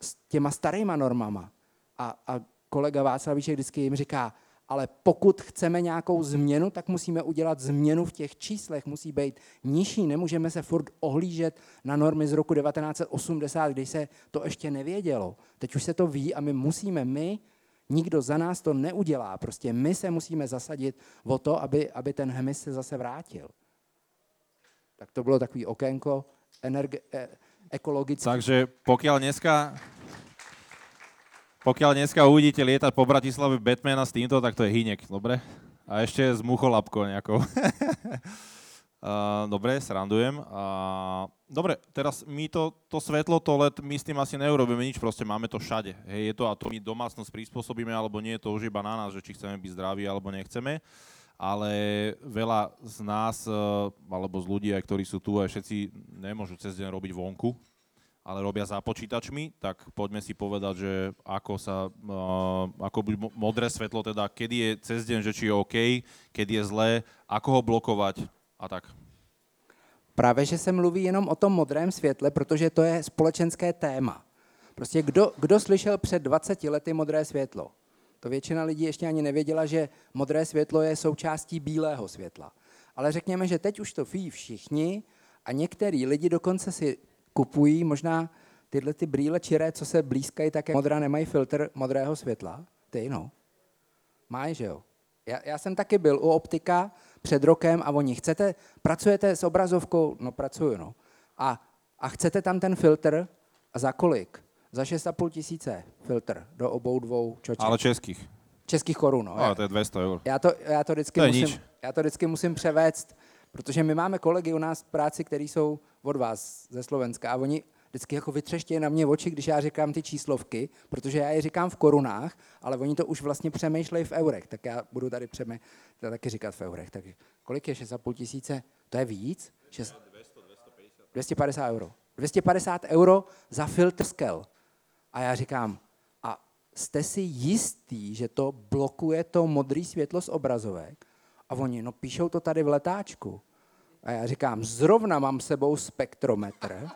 s těma starýma normama. A kolega Václavíček vždycky jim říká, ale pokud chceme nějakou změnu, tak musíme udělat změnu v těch číslech, musí být nižší, nemůžeme se furt ohlížet na normy z roku 1980, když se to ještě nevědělo. Teď už se to ví a my, nikdo za nás to neudělá, prostě my se musíme zasadit o to, aby ten hmyz se zase vrátil. Tak to bylo takový okénko ekologické. Takže pokiaľ dneska uvidíte lietať po Bratislave Batmana s týmto, tak to je Hynek, dobre? A ešte s mucholapkou nejakou. Dobre, srandujem. Dobre, teraz my to svetlo, to LED, my s tým asi neurobíme nič, proste máme to všade. Hej, je to a to my domácnosť prispôsobíme, alebo nie, to už iba na nás, že či chceme byť zdraví, alebo nechceme. Ale veľa z nás, alebo z ľudí, aj ktorí sú tu, aj všetci nemôžu cez deň robiť vonku, ale robia za počítačmi, tak poďme si povedať, že ako bude modré svetlo, teda kedy je cez deň, že či je OK, kedy je zlé, ako ho blokovať a tak. Právě, že se mluví jenom o tom modrém světle, protože to je společenské téma. Prostě kdo slyšel před 20 lety modré světlo? To většina lidí ještě ani nevěděla, že modré světlo je součástí bílého světla. Ale řekněme, že teď už to ví všichni a některý lidi dokonce si kupují možná tyhle ty brýle čiré, co se blízkají, tak modrá nemají filtr modrého světla. Ty no. Máj, že jo. Já jsem taky byl u optika před rokem a oni pracujete s obrazovkou? No pracuju, no. A chcete tam ten filtr? A za kolik? Za 6 500 filtr do obou dvou čoček. Ale českých korun, no. To je 200 eur. Já to vždycky musím převést, protože my máme kolegy u nás v práci, kteří jsou od vás ze Slovenska a oni vždycky jako vytřeštějí na mě oči, když já říkám ty číslovky, protože já je říkám v korunách, ale oni to už vlastně přemýšlejí v eurech, tak já budu tady taky říkat v eurech. Tak kolik je 6 500? To je víc? 250 euro. 250 euro za filtr skel. A já říkám, a jste si jistý, že to blokuje to modré světlo z obrazovek? A oni, no píšou to tady v letáčku. A já říkám, zrovna mám sebou spektrometr.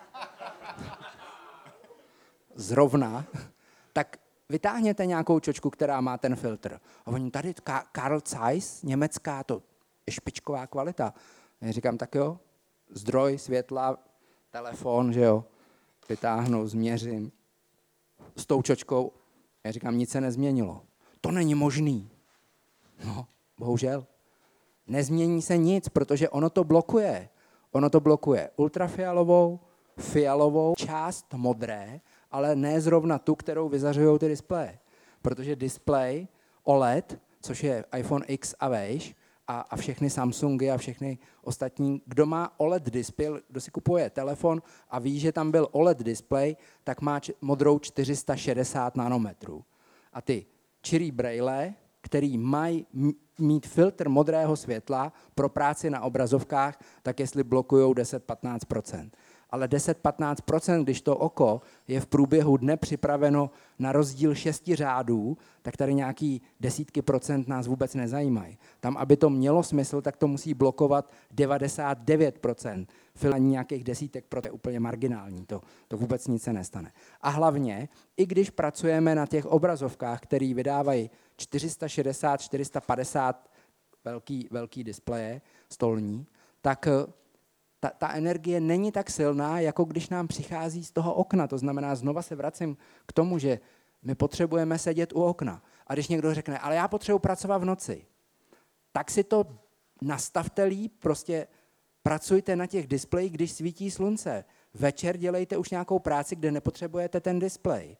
Zrovna. Tak vytáhněte nějakou čočku, která má ten filtr. A oni, tady Carl Zeiss, německá, to je špičková kvalita. A já říkám, tak jo, zdroj světla, telefon, že jo, vytáhnu, změřím s tou čočkou. Já říkám, nic se nezměnilo. To není možný. No, bohužel. Nezmění se nic, protože ono to blokuje. Ono to blokuje ultrafialovou, fialovou, část modré, ale ne zrovna tu, kterou vyzařují ty displeje. Protože displej OLED, což je iPhone X a vejš, a všechny Samsungy a všechny ostatní, kdo má OLED display, kdo si kupuje telefon a ví, že tam byl OLED display, tak má modrou 460 nanometrů. A ty čirý brejle, který mají mít filtr modrého světla pro práci na obrazovkách, tak jestli blokujou 10-15%. Ale 10-15%, když to oko je v průběhu dne připraveno na rozdíl 6 řádů, tak tady nějaký desítky procent nás vůbec nezajímají. Tam, aby to mělo smysl, tak to musí blokovat 99%. Filtr nějakých desítek, proto je úplně marginální, to vůbec nic se nestane. A hlavně, i když pracujeme na těch obrazovkách, které vydávají 460, 450 velký displeje stolní, tak ta energie není tak silná, jako když nám přichází z toho okna. To znamená, znova se vracím k tomu, že my potřebujeme sedět u okna. A když někdo řekne, ale já potřebuji pracovat v noci, tak si to nastavte líp, prostě pracujte na těch displejích, když svítí slunce. Večer dělejte už nějakou práci, kde nepotřebujete ten displej.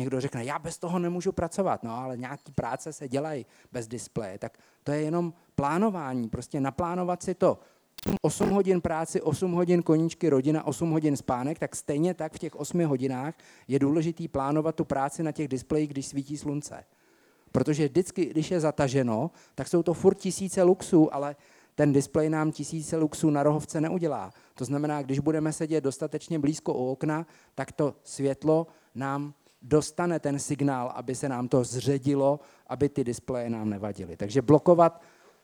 Někdo řekne, já bez toho nemůžu pracovat, no ale nějaký práce se dělají bez displeje, tak to je jenom plánování, prostě naplánovat si to. 8 hodin práci, 8 hodin koníčky, rodina, 8 hodin spánek, tak stejně tak v těch 8 hodinách je důležitý plánovat tu práci na těch displejích, když svítí slunce. Protože vždycky, když je zataženo, tak jsou to furt tisíce luxů, ale ten displej nám tisíce luxů na rohovce neudělá. To znamená, když budeme sedět dostatečně blízko u okna, tak to světlo nám dostane ten signál, aby se nám to zředilo, aby ty displeje nám nevadily. Takže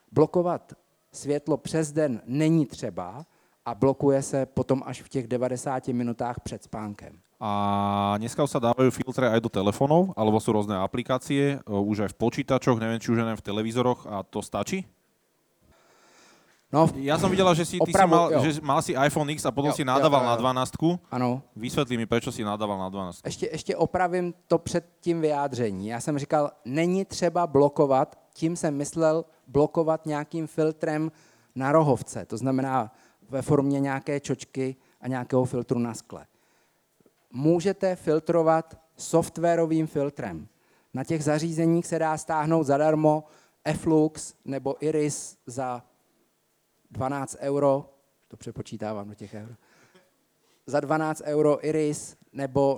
blokovat světlo přes den není třeba a blokuje se potom až v těch 90 minutách před spánkem. A dneska sa dávajú filtre aj do telefónov, alebo sú rôzne aplikácie, už aj v počítačoch, neviem, či už aj v televízoroch, a to stačí? No, ja som videla, že si mal iPhone X a potom si nadával na 12. Ano. Vysvetlí mi, prečo si nadával na 12. Ešte opravím to před tím vyjádření. Ja som říkal, není třeba blokovat, tím som myslel blokovat nejakým filtrem na rohovce, to znamená ve formě nejaké čočky a nejakého filtru na skle. Můžete filtrovat softwarovým filtrem. Na těch zařízeních se dá stáhnout zadarmo Flux nebo Iris za 12 €, to přepočítávám do těch euro, za 12 € Iris,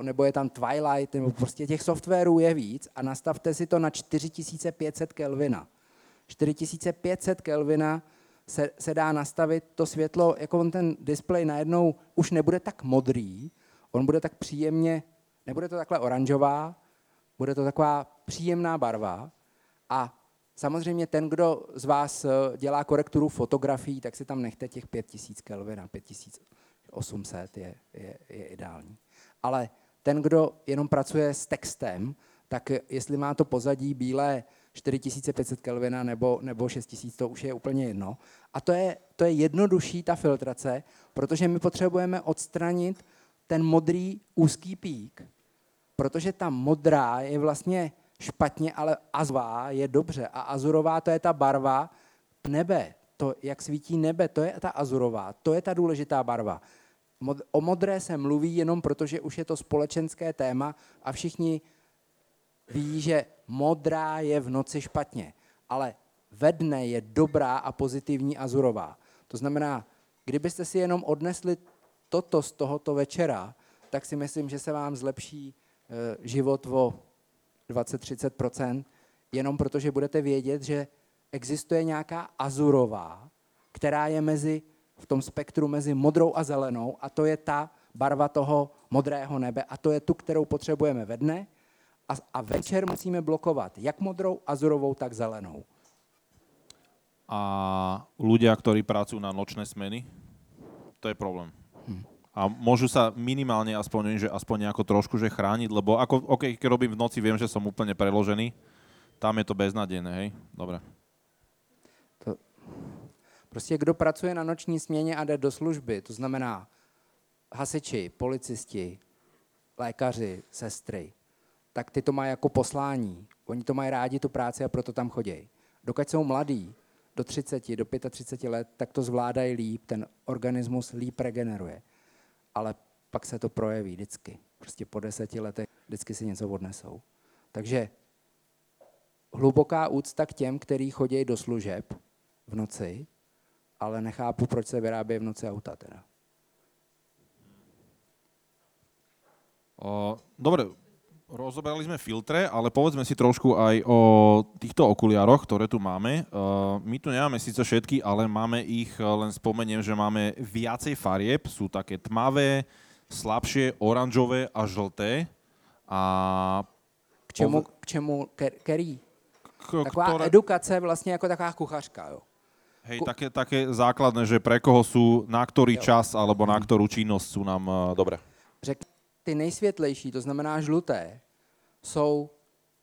nebo je tam Twilight, nebo prostě těch softwarů je víc a nastavte si to na 4500 Kelvina. 4500 Kelvina se dá nastavit to světlo, jako on ten displej najednou už nebude tak modrý, on bude tak příjemně, nebude to takhle oranžová, bude to taková příjemná barva a samozřejmě ten, kdo z vás dělá korekturu fotografií, tak si tam nechte těch 5000 Kelvin, 5800 je ideální. Ale ten, kdo jenom pracuje s textem, tak jestli má to pozadí bílé 4500 Kelvina nebo 6000, to už je úplně jedno. A to je jednodušší ta filtrace, protože my potřebujeme odstranit ten modrý úzký pík, protože ta modrá je vlastně špatně, ale azurová je dobře a azurová to je ta barva nebe, to jak svítí nebe, to je ta azurová, to je ta důležitá barva. O modré se mluví jenom proto, že už je to společenské téma a všichni ví, že modrá je v noci špatně, ale ve dne je dobrá a pozitivní azurová. To znamená, kdybyste si jenom odnesli toto z tohoto večera, tak si myslím, že se vám zlepší život o 20-30%, jenom protože budete vědět, že existuje nějaká azurová, která je v tom spektru mezi modrou a zelenou a to je ta barva toho modrého nebe a to je tu, kterou potřebujeme ve dne a večer musíme blokovat jak modrou, azurovou, tak zelenou. A ľudia, ktorí pracujú na nočné smeny, to je problém. A môžu sa minimálne aspoň nejako trošku že chrániť, lebo keď robím v noci, viem, že som úplne preložený. Tam je to beznadejné, hej? Dobre. To... Prostě kdo pracuje na noční směně a jde do služby, to znamená hasiči, policisti, lékaři, sestry, tak ty to mají jako poslání. Oni to mají rádi, tu práci a proto tam chodí. Dokud jsou mladí, do 30, do 35 let, tak to zvládají líp, ten organismus líp regeneruje. Ale pak se to projeví vždycky. Prostě po 10 letech vždycky si něco odnesou. Takže hluboká úcta k těm, kteří chodí do služeb v noci, ale nechápu, proč se vyrábějí v noci auta teda. Dobre, rozoberali sme filtre, ale povedzme si trošku aj o týchto okuliároch, ktoré tu máme. My tu nemáme síce všetky, ale máme ich, len spomeniem, že máme viacej farieb, sú také tmavé, slabšie, oranžové a žlté. A... K čemu? Taková edukace vlastne ako taká kuchařka, jo. Hej, také základné, že pre koho sú, na ktorý čas alebo na ktorú činnosť sú nám dobré. Ty nejsvětlejší, to znamená žluté, jsou,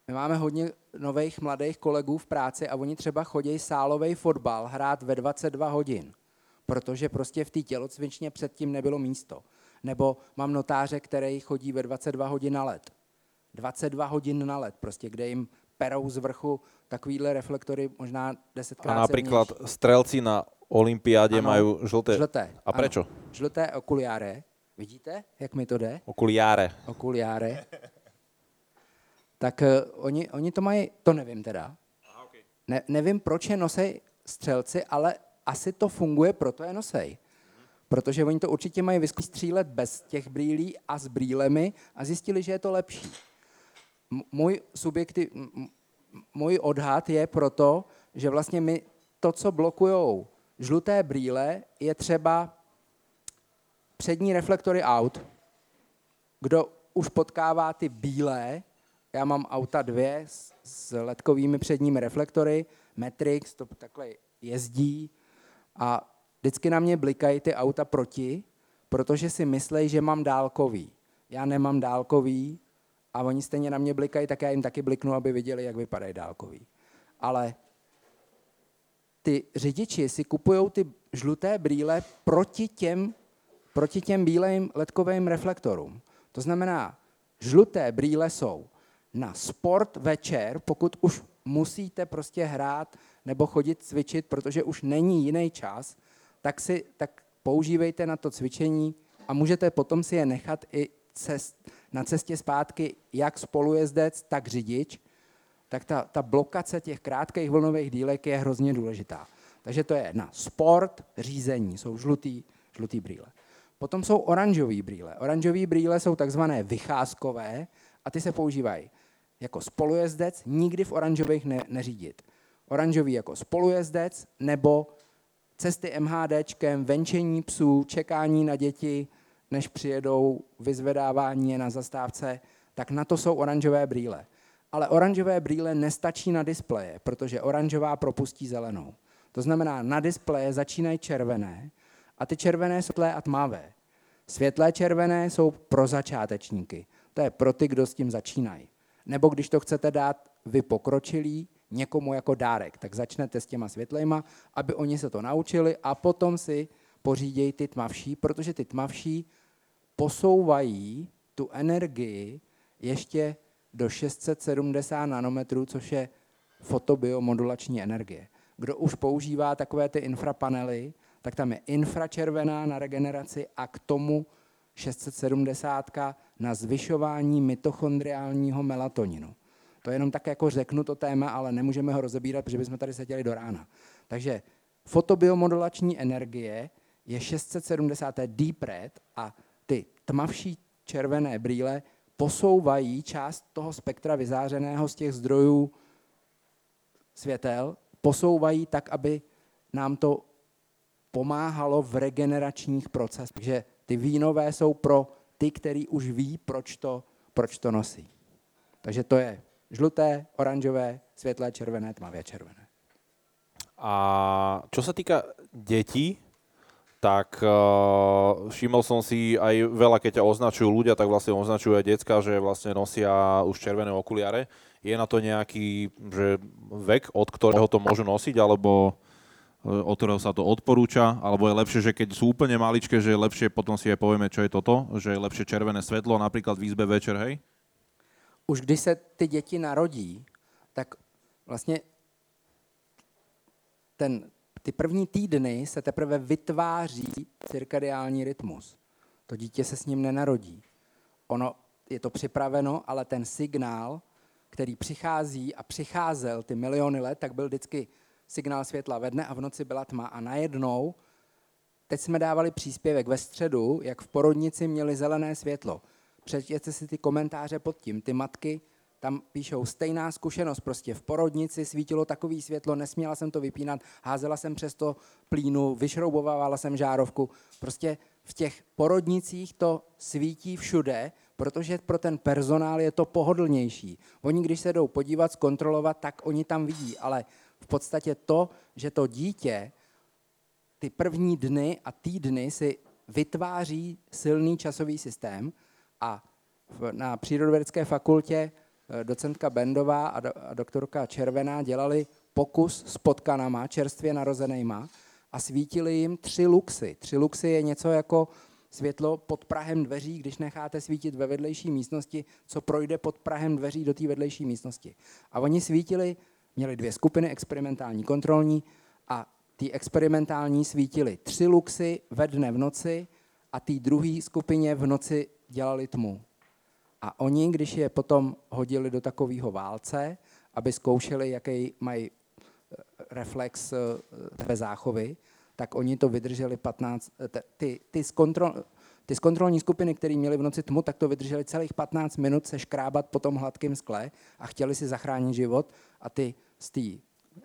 my máme hodně nových mladých kolegů v práci a oni třeba chodí sálovej fotbal hrát ve 22 hodin, protože prostě v té tělocvičně předtím nebylo místo. Nebo mám notáře, který chodí ve 22 hodin na led. 22 hodin na led, prostě kde jim perou z vrchu takovýhle reflektory možná 10x. A například strelci na olympiádě mají žluté. A prečo? Žluté okuliáre. Vidíte, jak mi to jde? Okuliáre. tak oni to mají, to nevím teda. Aha, okay. Nevím, proč je nosej střelci, ale asi to funguje, proto je nosej. Protože oni to určitě mají vyzkoušet střílet bez těch brýlí a s brýlemi a zjistili, že je to lepší. Můj odhad je proto, že vlastně my to, co blokujou žluté brýle, je třeba přední reflektory aut. Kdo už potkává ty bílé, já mám auta dvě s ledkovými předními reflektory, Matrix, to takhle jezdí a vždycky na mě blikají ty auta proti, protože si myslejí, že mám dálkový. Já nemám dálkový a oni stejně na mě blikají, tak já jim taky bliknu, aby viděli, jak vypadají dálkový. Ale ty řidiči si kupují ty žluté brýle proti těm bílým ledkovým reflektorům. To znamená, žluté brýle jsou na sport večer, pokud už musíte prostě hrát nebo chodit cvičit, protože už není jiný čas, tak používejte na to cvičení a můžete potom si je nechat i na cestě zpátky, jak spolujezdec, tak řidič, tak ta blokace těch krátkých vlnových dílek je hrozně důležitá. Takže to je na sport, řízení, jsou žlutý brýle. Potom jsou oranžový brýle. Oranžový brýle jsou takzvané vycházkové a ty se používají jako spolujezdec, nikdy v oranžových neřídit. Oranžový jako spolujezdec nebo cesty MHDčkem, venčení psů, čekání na děti, než přijedou, vyzvedávání je na zastávce, tak na to jsou oranžové brýle. Ale oranžové brýle nestačí na displeje, protože oranžová propustí zelenou. To znamená, na displeje začínají červené a ty červené jsou světlé a tmavé. Světlé červené jsou pro začátečníky. To je pro ty, kdo s tím začínají. Nebo když to chcete dát vy pokročilí, někomu jako dárek, tak začnete s těma světlejma, aby oni se to naučili a potom si pořídějí ty tmavší, protože ty tmavší posouvají tu energii ještě do 670 nanometrů, což je fotobiomodulační energie. Kdo už používá takové ty infrapanely, tak tam je infračervená na regeneraci a k tomu 670 na zvyšování mitochondriálního melatoninu. To jenom tak jako řeknu to téma, ale nemůžeme ho rozebírat, protože bychom tady seděli do rána. Takže fotobiomodulační energie je 670 deep red a ty tmavší červené brýle posouvají část toho spektra vyzářeného z těch zdrojů světel, posouvají tak, aby nám to pomáhalo v regeneračních procesech. Takže ty vínové jsou pro ty, který už ví, proč to nosí. Takže to je žluté, oranžové, světlé, červené, tmavě červené. A čo sa týka detí, tak všimol som si aj veľa, keď ťa označujú ľudia, tak vlastne označujú aj decka, že vlastne nosia už červené okuliare. Je na to nejaký že vek, od ktorého to môžu nosiť, alebo od ktorého sa to odporúča, alebo je lepšie, že keď sú úplne maličké, že je lepšie, potom si aj povieme, čo je toto, že je lepšie červené svetlo, napríklad v izbe večer, hej? Už když se ty děti narodí, tak vlastně ty první týdny se teprve vytváří cirkadiální rytmus. To dítě se s ním nenarodí. Ono je to připraveno, ale ten signál, který přichází a přicházel ty miliony let, tak byl vždycky signál světla ve dne a v noci byla tma. A najednou, teď jsme dávali příspěvek ve středu, jak v porodnici měli zelené světlo. Přečtěte si ty komentáře pod tím. Ty matky tam píšou stejná zkušenost. Prostě v porodnici svítilo takové světlo, nesměla jsem to vypínat, házela jsem přes to plínu, vyšroubovala jsem žárovku. Prostě v těch porodnicích to svítí všude, protože pro ten personál je to pohodlnější. Oni, když se jdou podívat, zkontrolovat, tak oni tam vidí. Ale v podstatě to, že to dítě ty první dny a týdny si vytváří silný časový systém, a na Přírodovědecké fakultě docentka Bendová a doktorka Červená dělali pokus s potkanama, čerstvě narozenýma, a svítili jim 3 luxy. 3 luxy je něco jako světlo pod prahem dveří, když necháte svítit ve vedlejší místnosti, co projde pod prahem dveří do té vedlejší místnosti. A oni svítili, měli 2 skupiny, experimentální, kontrolní, a ty experimentální svítili 3 luxy ve dne v noci a té druhé skupině v noci dělali tmu. A A oni, když je potom hodili do takového válce, aby zkoušeli, jaký mají reflex té záchovy, tak oni to vydrželi 15, ty z kontrolní skupiny, které měli v noci tmu, tak to vydrželi celých 15 minut se škrábat po tom hladkém skle a chtěli si zachránit život, a ty z té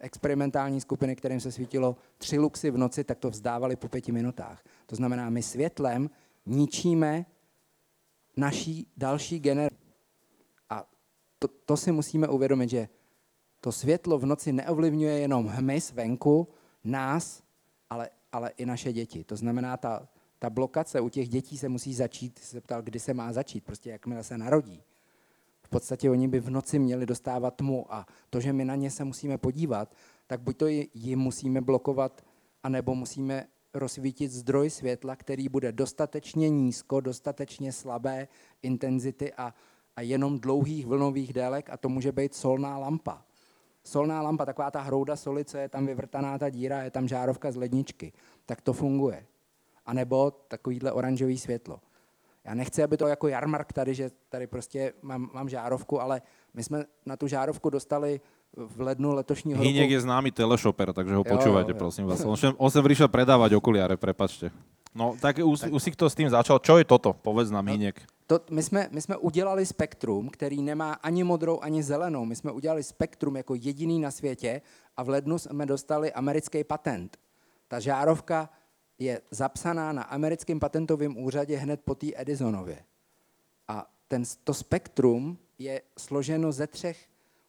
experimentální skupiny, kterým se svítilo 3 luxy v noci, tak to vzdávali po 5 minutách. To znamená, my světlem ničíme naší další generaci. A to si musíme uvědomit, že to světlo v noci neovlivňuje jenom hmyz venku, nás, ale i naše děti. To znamená, ta blokace u těch dětí se musí začít, se ptal, kdy se má začít, prostě jakmile se narodí. V podstatě oni by v noci měli dostávat tmu a to, že my na ně se musíme podívat, tak buď to jim musíme blokovat, anebo musíme rozsvítit zdroj světla, který bude dostatečně nízko, dostatečně slabé intenzity a jenom dlouhých vlnových délek, a to může být solná lampa. Solná lampa, taková ta hrouda soli, co je tam vyvrtaná ta díra, je tam žárovka z ledničky, tak to funguje. A nebo takovýhle oranžový světlo. Já nechci, aby to jako jarmark tady, že tady prostě mám žárovku, ale my jsme na tu žárovku dostali v lednu letošního roku. Hynek je známy teleshopper, takže ho počúvajte, prosím vás. On sem prišiel predávať okuliare, prepačte. No, tak už si kto s tým začal. Čo je toto? Povedz nám, Hynek. My jsme udělali spektrum, který nemá ani modrou, ani zelenou. My jsme udělali spektrum jako jediný na světě a v lednu jsme dostali americký patent. Ta žárovka je zapsaná na americkém patentovém úřadě hned po té Edisonově. A to spektrum je složeno ze 3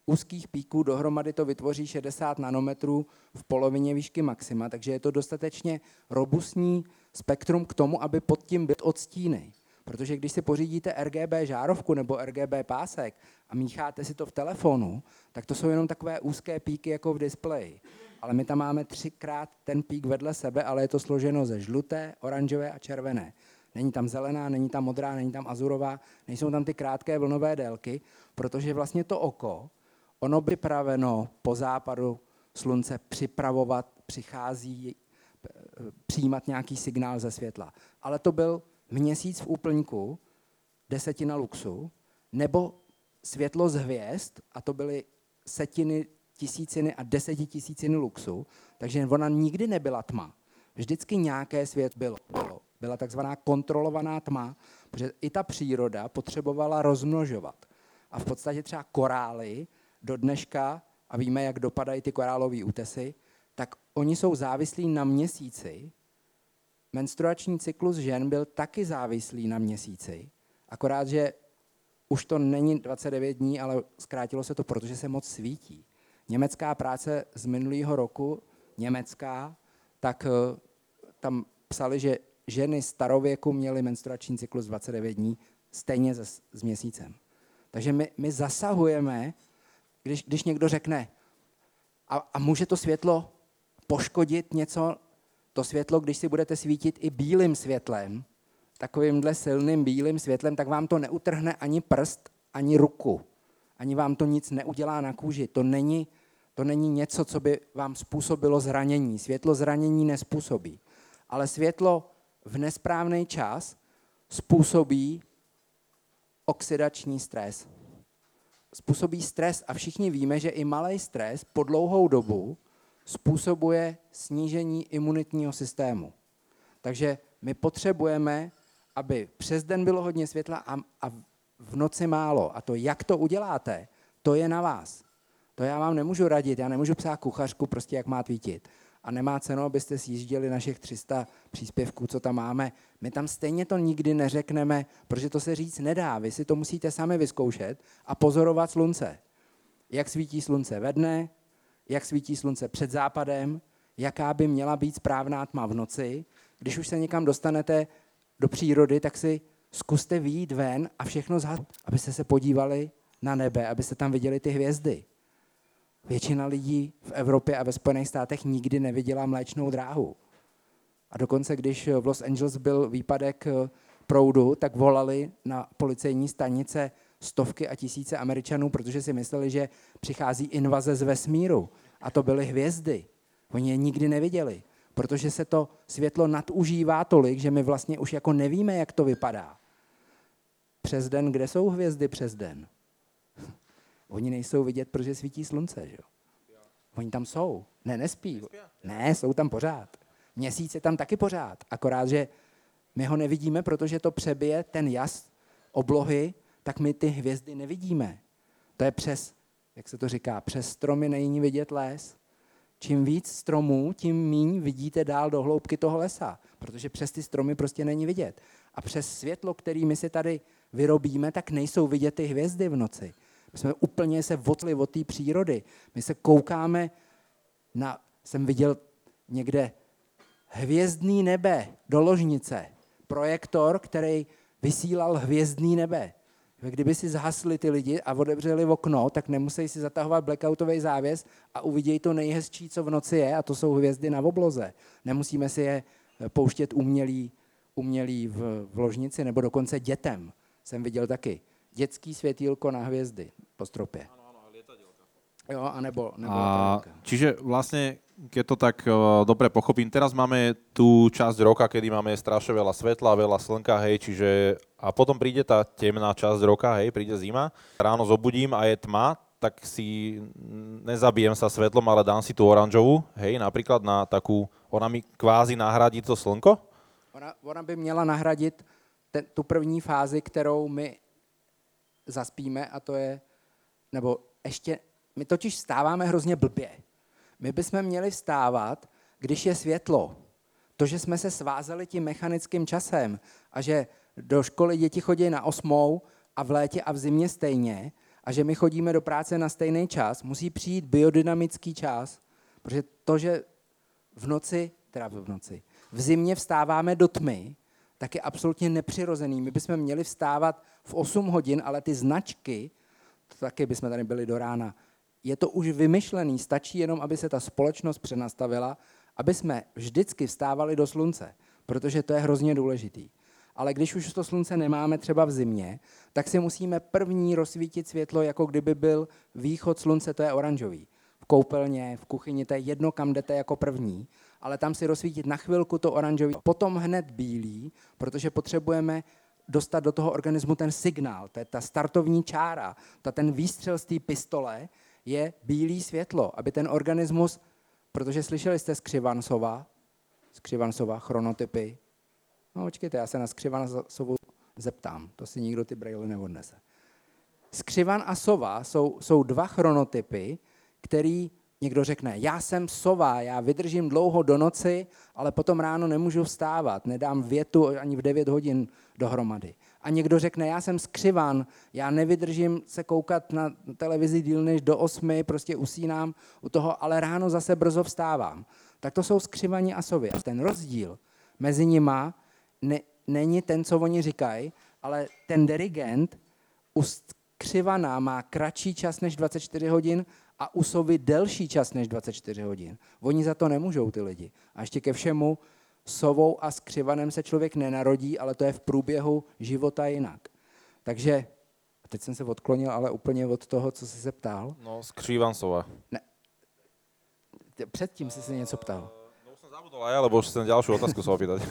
úzkých píků, dohromady to vytvoří 60 nanometrů v polovině výšky maxima, takže je to dostatečně robustní spektrum k tomu, aby pod tím byt od stíny. Protože když si pořídíte RGB žárovku nebo RGB pásek a mícháte si to v telefonu, tak to jsou jenom takové úzké píky jako v displeji. Ale my tam máme 3x ten pík vedle sebe, ale je to složeno ze žluté, oranžové a červené. Není tam zelená, není tam modrá, není tam azurová, nejsou tam ty krátké vlnové délky, protože vlastně to oko, ono by praveno po západu slunce přichází přijímat nějaký signál ze světla. Ale to byl měsíc v úplňku, 10 luxu, nebo světlo z hvězd, a to byly setiny, tisíciny a 10 000 luxu, takže ona nikdy nebyla tma. Vždycky nějaké svět bylo. Byla takzvaná kontrolovaná tma, protože i ta příroda potřebovala rozmnožovat. A v podstatě třeba korály do dneška, a víme, jak dopadají ty korálové útesy, tak oni jsou závislí na měsíci. Menstruační cyklus žen byl taky závislý na měsíci, akorát, že už to není 29 dní, ale zkrátilo se to, protože se moc svítí. Německá práce z minulého roku, německá, tak tam psali, že ženy starověku měly menstruační cyklus 29 dní, stejně s měsícem. Takže my zasahujeme, když někdo řekne, a může to světlo poškodit něco, to světlo, když si budete svítit i bílým světlem, takovýmhle silným bílým světlem, tak vám to neutrhne ani prst, ani ruku. Ani vám to nic neudělá na kůži. To není něco, co by vám způsobilo zranění. Světlo zranění nespůsobí. Ale světlo v nesprávný čas způsobí oxidační stres. Způsobí stres, a všichni víme, že i malej stres po dlouhou dobu způsobuje snížení imunitního systému. Takže my potřebujeme, aby přes den bylo hodně světla a v noci málo. A to, jak to uděláte, to je na vás. To já vám nemůžu radit, já nemůžu psát kuchařku prostě, jak má tvítit. A nemá cenu, abyste sjížděli našich 300 příspěvků, co tam máme. My tam stejně to nikdy neřekneme, protože to se říct nedá. Vy si to musíte sami vyzkoušet a pozorovat slunce. Jak svítí slunce ve dne, jak svítí slunce před západem, jaká by měla být správná tma v noci. Když už se někam dostanete do přírody, tak si zkuste vyjít ven a všechno zhasnout, abyste se podívali na nebe, abyste tam viděli ty hvězdy. Většina lidí v Evropě a ve Spojených státech nikdy neviděla mléčnou dráhu. A dokonce, když v Los Angeles byl výpadek proudu, tak volali na policejní stanice stovky a tisíce Američanů, protože si mysleli, že přichází invaze z vesmíru. A to byly hvězdy. Oni je nikdy neviděli, protože se to světlo nadužívá tolik, že my vlastně už jako nevíme, jak to vypadá. přes den. Kde jsou hvězdy přes den? Oni nejsou vidět, protože svítí slunce, že jo? Oni tam jsou. Ne, nespí. Ne, jsou tam pořád. Měsíc je tam taky pořád. Akorát, že my ho nevidíme, protože to přebije ten jas oblohy, tak my ty hvězdy nevidíme. To je přes, jak se to říká, přes stromy není vidět les. Čím víc stromů, tím míň vidíte dál do hloubky toho lesa, protože přes ty stromy prostě není vidět. A přes světlo, který my si tady vyrobíme, tak nejsou vidět ty hvězdy v noci. My jsme úplně se odli od té přírody. My se koukáme na, jsem viděl někde hvězdný nebe do ložnice. Projektor, který vysílal hvězdný nebe. Kdyby si zhasli ty lidi a odevřeli okno, tak nemusí si zatahovat blackoutový závěs a uvidějí to nejhezčí, co v noci je, a to jsou hvězdy na obloze. Nemusíme si je pouštět umělý v ložnici, nebo dokonce dětem. Jsem viděl taky. Dětský světýlko na hvězdy po stropě. Jo, anebo čiže vlastne, keď to tak dobre pochopím, teraz máme tú časť roka, kedy máme strašne veľa svetla, veľa slnka, hej, čiže a potom príde tá temná časť roka, hej, príde zima, ráno zobudím a je tma, tak si nezabijem sa svetlom, ale dám si tú oranžovú, hej, napríklad na takú, ona mi kvázi nahradí to slnko? Ona by měla nahradit tu první fázi, kterou my zaspíme, a to je, nebo ještě, my totiž vstáváme hrozně blbě. My bychom měli vstávat, když je světlo. To, že jsme se svázali tím mechanickým časem a že do školy děti chodí na 8 a v létě a v zimě stejně a že my chodíme do práce na stejný čas, musí přijít biodynamický čas, protože to, že v zimě vstáváme do tmy, tak je absolutně nepřirozený. My bychom měli vstávat v 8 hodin, ale ty značky, to taky bychom tady byli do rána, je to už vymyšlený, stačí jenom, aby se ta společnost přenastavila, aby jsme vždycky vstávali do slunce, protože to je hrozně důležitý. Ale když už to slunce nemáme třeba v zimě, tak si musíme první rozsvítit světlo, jako kdyby byl východ slunce, to je oranžový. V koupelně, v kuchyni, to je jedno, kam jdete jako první, ale tam si rozsvítit na chvilku to oranžový, potom hned bílý, protože potřebujeme dostat do toho organismu ten signál, to je ta startovní čára, ten výstřel z té pistole, je bílé světlo, aby ten organismus, protože slyšeli jste z Křivansova chronotypy. No počkejte, já se na Křivansovu zeptám, to si nikdo ty brejle neodnese. Skřivan a sova jsou dva chronotypy, který někdo řekne, já jsem sova, já vydržím dlouho do noci, ale potom ráno nemůžu vstávat, nedám větu ani v 9 hodin dohromady. A někdo řekne, já jsem skřivan, já nevydržím se koukat na televizi díl než do 8, prostě usínám u toho, ale ráno zase brzo vstávám. Tak to jsou skřivani a sovy. A ten rozdíl mezi nima není ten, co oni říkají, ale ten dirigent u skřivana má kratší čas než 24 hodin a u sovy delší čas než 24 hodin. Oni za to nemůžou, ty lidi. A ještě ke všemu, sovou a skřivanem se člověk nenarodí, ale to je v průběhu života jinak. Takže, teď jsem se odklonil, ale úplně od toho, co jsi se ptal. No, skřivan sova. Ne. Předtím jsi se něco ptal. No, už jsem zabudol aj, lebo už jsem další otázku se opýtat.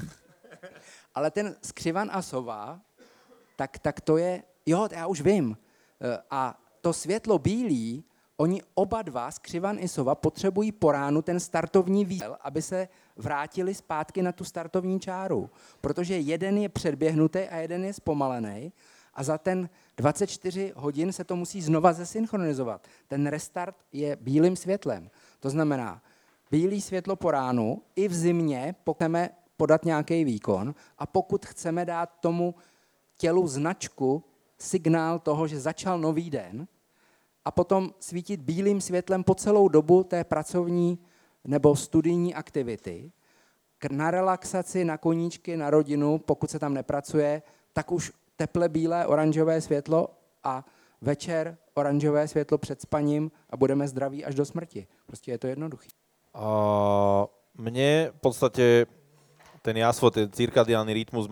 Ale ten skřivan a sova, tak to je, jo, já už vím. A to světlo bílý, oni oba dva, skřivan i sova, potřebují po ránu ten startovní výstřel, aby se vrátili zpátky na tu startovní čáru. Protože jeden je předběhnutý a jeden je zpomalený a za ten 24 hodin se to musí znova zesynchronizovat. Ten restart je bílým světlem. To znamená, bílý světlo po ránu i v zimě, pokud chceme podat nějaký výkon a pokud chceme dát tomu tělu značku, signál toho, že začal nový den, a potom svítit bílým světlem po celou dobu té pracovní nebo studijní aktivity, na relaxaci, na koníčky, na rodinu, pokud se tam nepracuje, tak už teple bílé oranžové světlo a večer oranžové světlo před spaním a budeme zdraví až do smrti. Prostě je to jednoduché. Mne v podstate ten jasvo, ten cirkadiálny rytmus,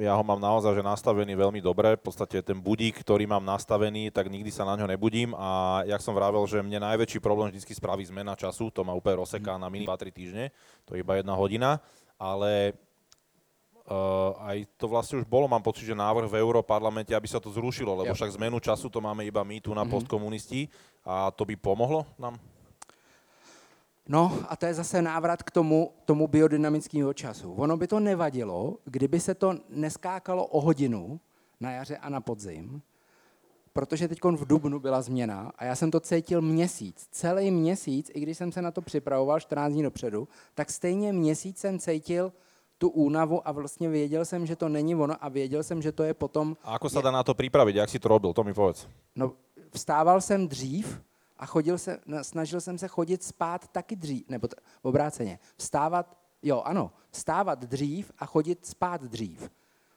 ja ho mám naozaj že nastavený veľmi dobre. V podstate ten budík, ktorý mám nastavený, tak nikdy sa na ňo nebudím. A jak som vravel, že mne najväčší problém vždy spraví zmena času, to ma úplne rozseká na minimálne 2-3 týždne, to je iba 1 hodina, ale Aj to vlastne už bolo, mám pocit, že návrh v Europarlamente, aby sa to zrušilo, lebo však zmenu času to máme iba my tu na postkomunisti a to by pomohlo nám? No a to je zase návrat k tomu biodynamického času. Ono by to nevadilo, kdyby se to neskákalo o hodinu na jaře a na podzim, protože teď v dubnu byla změna a já jsem to cítil měsíc, celý měsíc, i když jsem se na to připravoval 14 dní dopředu, tak stejně měsíc jsem cítil tú únavu a vlastne věděl jsem, že to není ono a věděl jsem, že to je potom... A ako sa dá na to pripraviť? Jak si to robil? To mi povedz. No, vstával jsem dřív a snažil jsem se chodit spát taky dřív, nebo obráceně. Vstávat dřív a chodit spát dřív.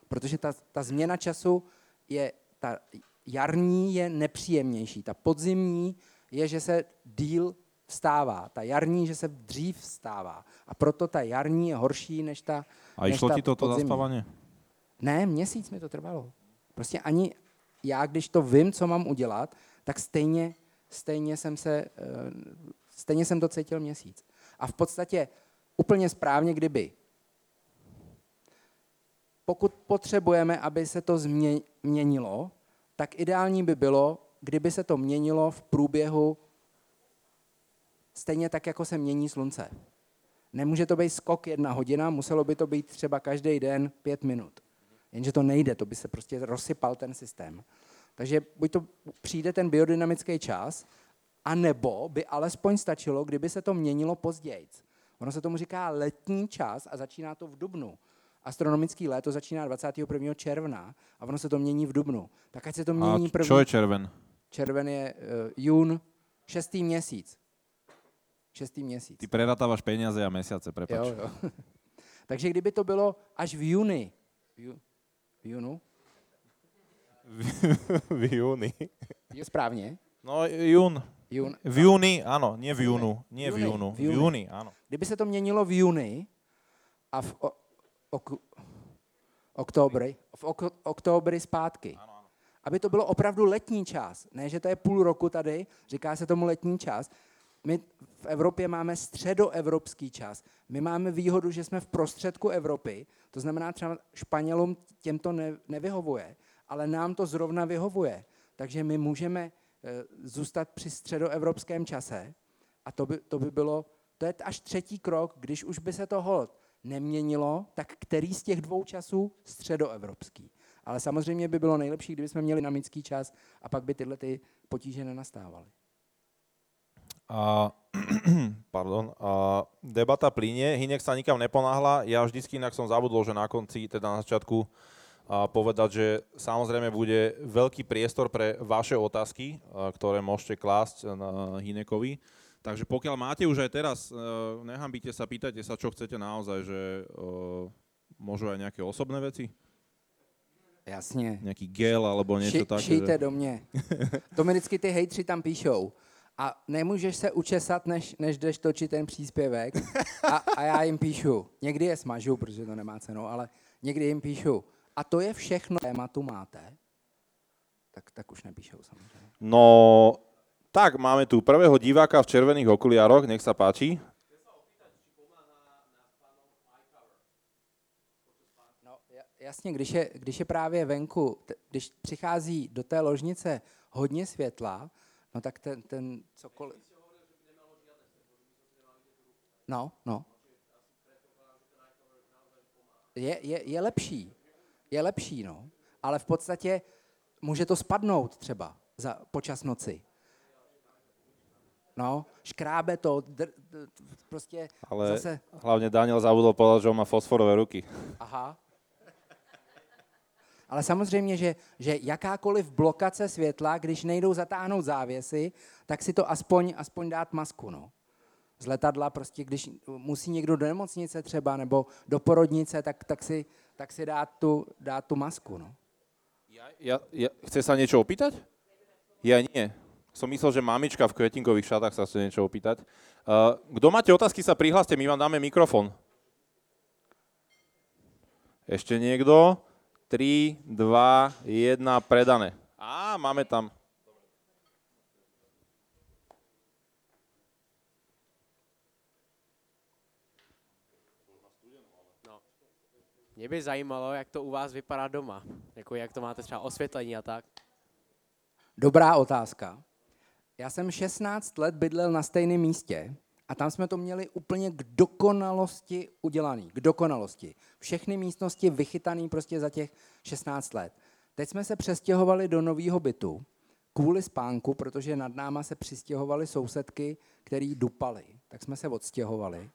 Protože ta změna času je, ta jarní je nepříjemnější, ta podzimní je, že se díl vstává. Ta jarní, že se dřív vstává. A proto ta jarní je horší než ta podzimní. A išlo ti toto zaspávanie? Ne, měsíc mi to trvalo. Prostě ani já, když to vím, co mám udělat, tak stejně jsem to cítil měsíc. A v podstatě úplně správně, pokud potřebujeme, aby se to změnilo, tak ideální by bylo, kdyby se to měnilo v průběhu stejně tak, jako se mění slunce. Nemůže to být skok 1 hodina, muselo by to být třeba každý den 5 minut. Jenže to nejde, to by se prostě rozsypal ten systém. Takže buď to přijde ten biodynamický čas, anebo by alespoň stačilo, kdyby se to měnilo později. Ono se tomu říká letní čas a začíná to v dubnu. Astronomický léto začíná 21. června a ono se to mění v dubnu. Tak ať se to mění první... A čo je červen? Červen je jún, 6. měsíc. 6. měsíc. Ty preratávaš peniaze a mesiace, prepáč. Jo. Takže kdyby to bylo až v júni. V júnu? V júni. Správne? No, jún. V júni, áno, nie v júnu. Nie v júnu. V júni, áno. Kdyby se to měnilo v júni a v októbri zpátky. Áno. Aby to bylo opravdu letní čas. Ne, že to je půl roku tady, říká se tomu letní čas. My v Evropě máme středoevropský čas. My máme výhodu, že jsme v prostředku Evropy, to znamená třeba Španělům těm to nevyhovuje, ale nám to zrovna vyhovuje. Takže my můžeme zůstat při středoevropském čase a to by bylo, to je až 3. krok, když už by se to holt neměnilo, tak který z těch 2 časů středoevropský. Ale samozřejmě by bylo nejlepší, kdyby jsme měli dynamický čas a pak by tyhle ty potíže nenastávaly. Debata plynie, Hynek sa nikam neponáhla, ja vždycky inak som zabudol, že na konci, teda na začiatku povedať, že samozrejme bude veľký priestor pre vaše otázky, ktoré môžete klásť Hynekovi. Takže pokiaľ máte už aj teraz, nehambite sa, pýtajte sa, čo chcete naozaj, že môžu aj nejaké osobné veci? Jasne. Nejaký gel alebo niečo také. Šijte do mne. To mi vždycky ty hejtři tam píšou. A nemůžeš se učesat, než jdeš točit ten příspěvek a já jim píšu. Někdy je smažu, protože to nemá cenu, ale někdy jim píšu. A to je všechno, tématu máte? Tak už nepíšou samozřejmě. No, tak máme tu prvého diváka v červených okuliároch, nech sa páči. Chce sa opýtať, či pomáha na pánom iCover? No, jasně, když je právě venku, když přichází do té ložnice hodně světla, no tak ten cokoliv... No. Je lepší. Je lepší, no. Ale v podstatě může to spadnout třeba počas noci. No, škrábe to, prostě... Ale zase... hlavně Daniel zabudol povedať, že on má fosforové ruky. Aha. Ale samozřejmě, že jakákoliv blokace světla, když nejdou zatáhnout závěsy, tak si to aspoň dát masku. No. Z letadla prostě, když musí někdo do nemocnice třeba nebo do porodnice, tak si dát tu masku. No. Chce sa niečo opýtať? Ja nie. Som myslel, že mamička v kvetinkových šatách sa chce niečo opýtať. Kdo máte otázky, sa prihláste, my vám dáme mikrofon. Ešte niekto? 3, 2, 1, predané. Á, máme tam. No. Mě by zajímalo, jak to u vás vypadá doma. Jako jak to máte třeba osvětlení a tak. Dobrá otázka. Já jsem 16 let bydlel na stejném místě a tam jsme to měli úplně k dokonalosti udělaný. K dokonalosti. Všechny místnosti vychytaný prostě za těch 16 let. Teď jsme se přestěhovali do nového bytu kvůli spánku, protože nad náma se přistěhovaly sousedky, který dupaly. Tak jsme se odstěhovali.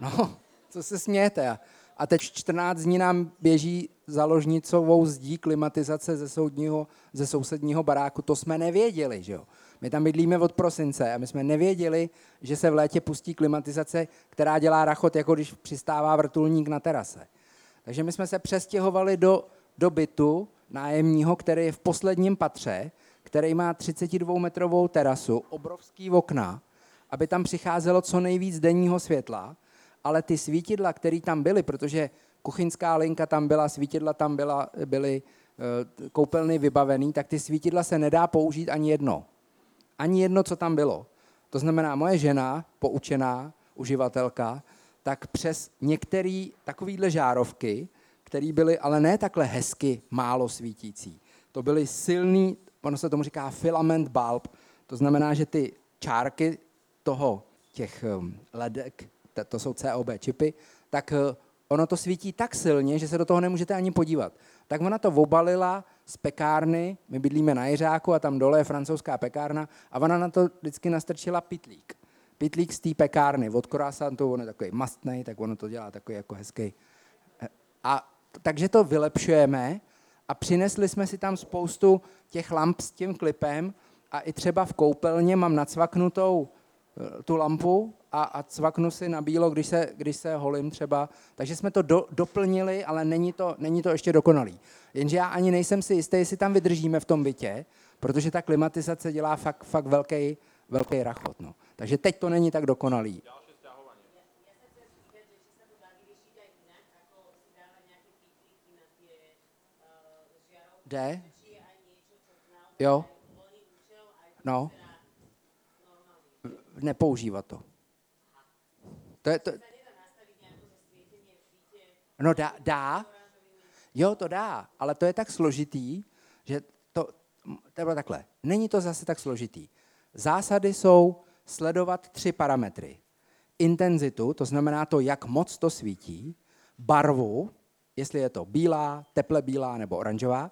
No, co se smějete? A teď 14 dní nám běží záložnicovou zdí klimatizace ze sousedního baráku. To jsme nevěděli, že jo? My tam bydlíme od prosince a my jsme nevěděli, že se v létě pustí klimatizace, která dělá rachot, jako když přistává vrtulník na terase. Takže my jsme se přestěhovali do bytu nájemního, který je v posledním patře, který má 32-metrovou terasu, obrovský okna, aby tam přicházelo co nejvíc denního světla, ale ty svítidla, které tam byly, protože kuchyňská linka tam byla, svítidla tam byly koupelny vybavený, tak ty svítidla se nedá použít ani jedno. Ani jedno, co tam bylo. To znamená, moje žena, poučená uživatelka, tak přes některé takovýhle žárovky, které byly ale ne takhle hezky málo svítící, to byly silný, ono se tomu říká filament bulb, to znamená, že ty čárky těch ledek, to jsou COB čipy, tak ono to svítí tak silně, že se do toho nemůžete ani podívat. Tak ona to obalila z pekárny, my bydlíme na Jiřáku a tam dole je francouzská pekárna a ona na to vždycky nastrčila pitlík. Pitlík z té pekárny, od croissantu, on je takový mastnej, tak ono to dělá takový jako hezký. A takže to vylepšujeme a přinesli jsme si tam spoustu těch lamp s tím klipem a i třeba v koupelně mám nacvaknutou tu lampu a cvaknu si na bílo, když se holím třeba. Takže jsme to doplnili, ale není to ještě dokonalý. Jenže já ani nejsem si jistý, jestli tam vydržíme v tom bytě, protože ta klimatizace dělá fakt velký rachot. No. Takže teď to není tak dokonalý. Jde? Jo. No. Nepoužívat to. To... No dá. Jo, to dá, ale to je tak složitý, že to bylo takhle. Není to zase tak složitý. Zásady jsou sledovat 3 parametry. Intenzitu, to znamená to, jak moc to svítí, barvu, jestli je to bílá, teple bílá nebo oranžová,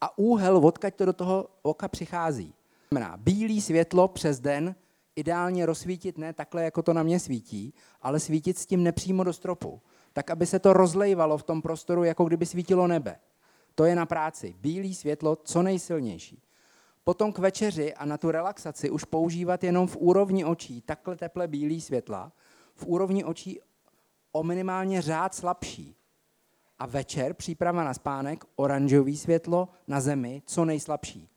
a úhel, odkud to do toho oka přichází. To znamená bílý světlo přes den, ideálně rozsvítit ne takhle, jako to na mě svítí, ale svítit s tím nepřímo do stropu, tak, aby se to rozlejvalo v tom prostoru, jako kdyby svítilo nebe. To je na práci. Bílý světlo, co nejsilnější. Potom k večeři a na tu relaxaci už používat jenom v úrovni očí, takhle teple bílý světla, v úrovni očí o minimálně řád slabší. A večer příprava na spánek, oranžový světlo na zemi, co nejslabší.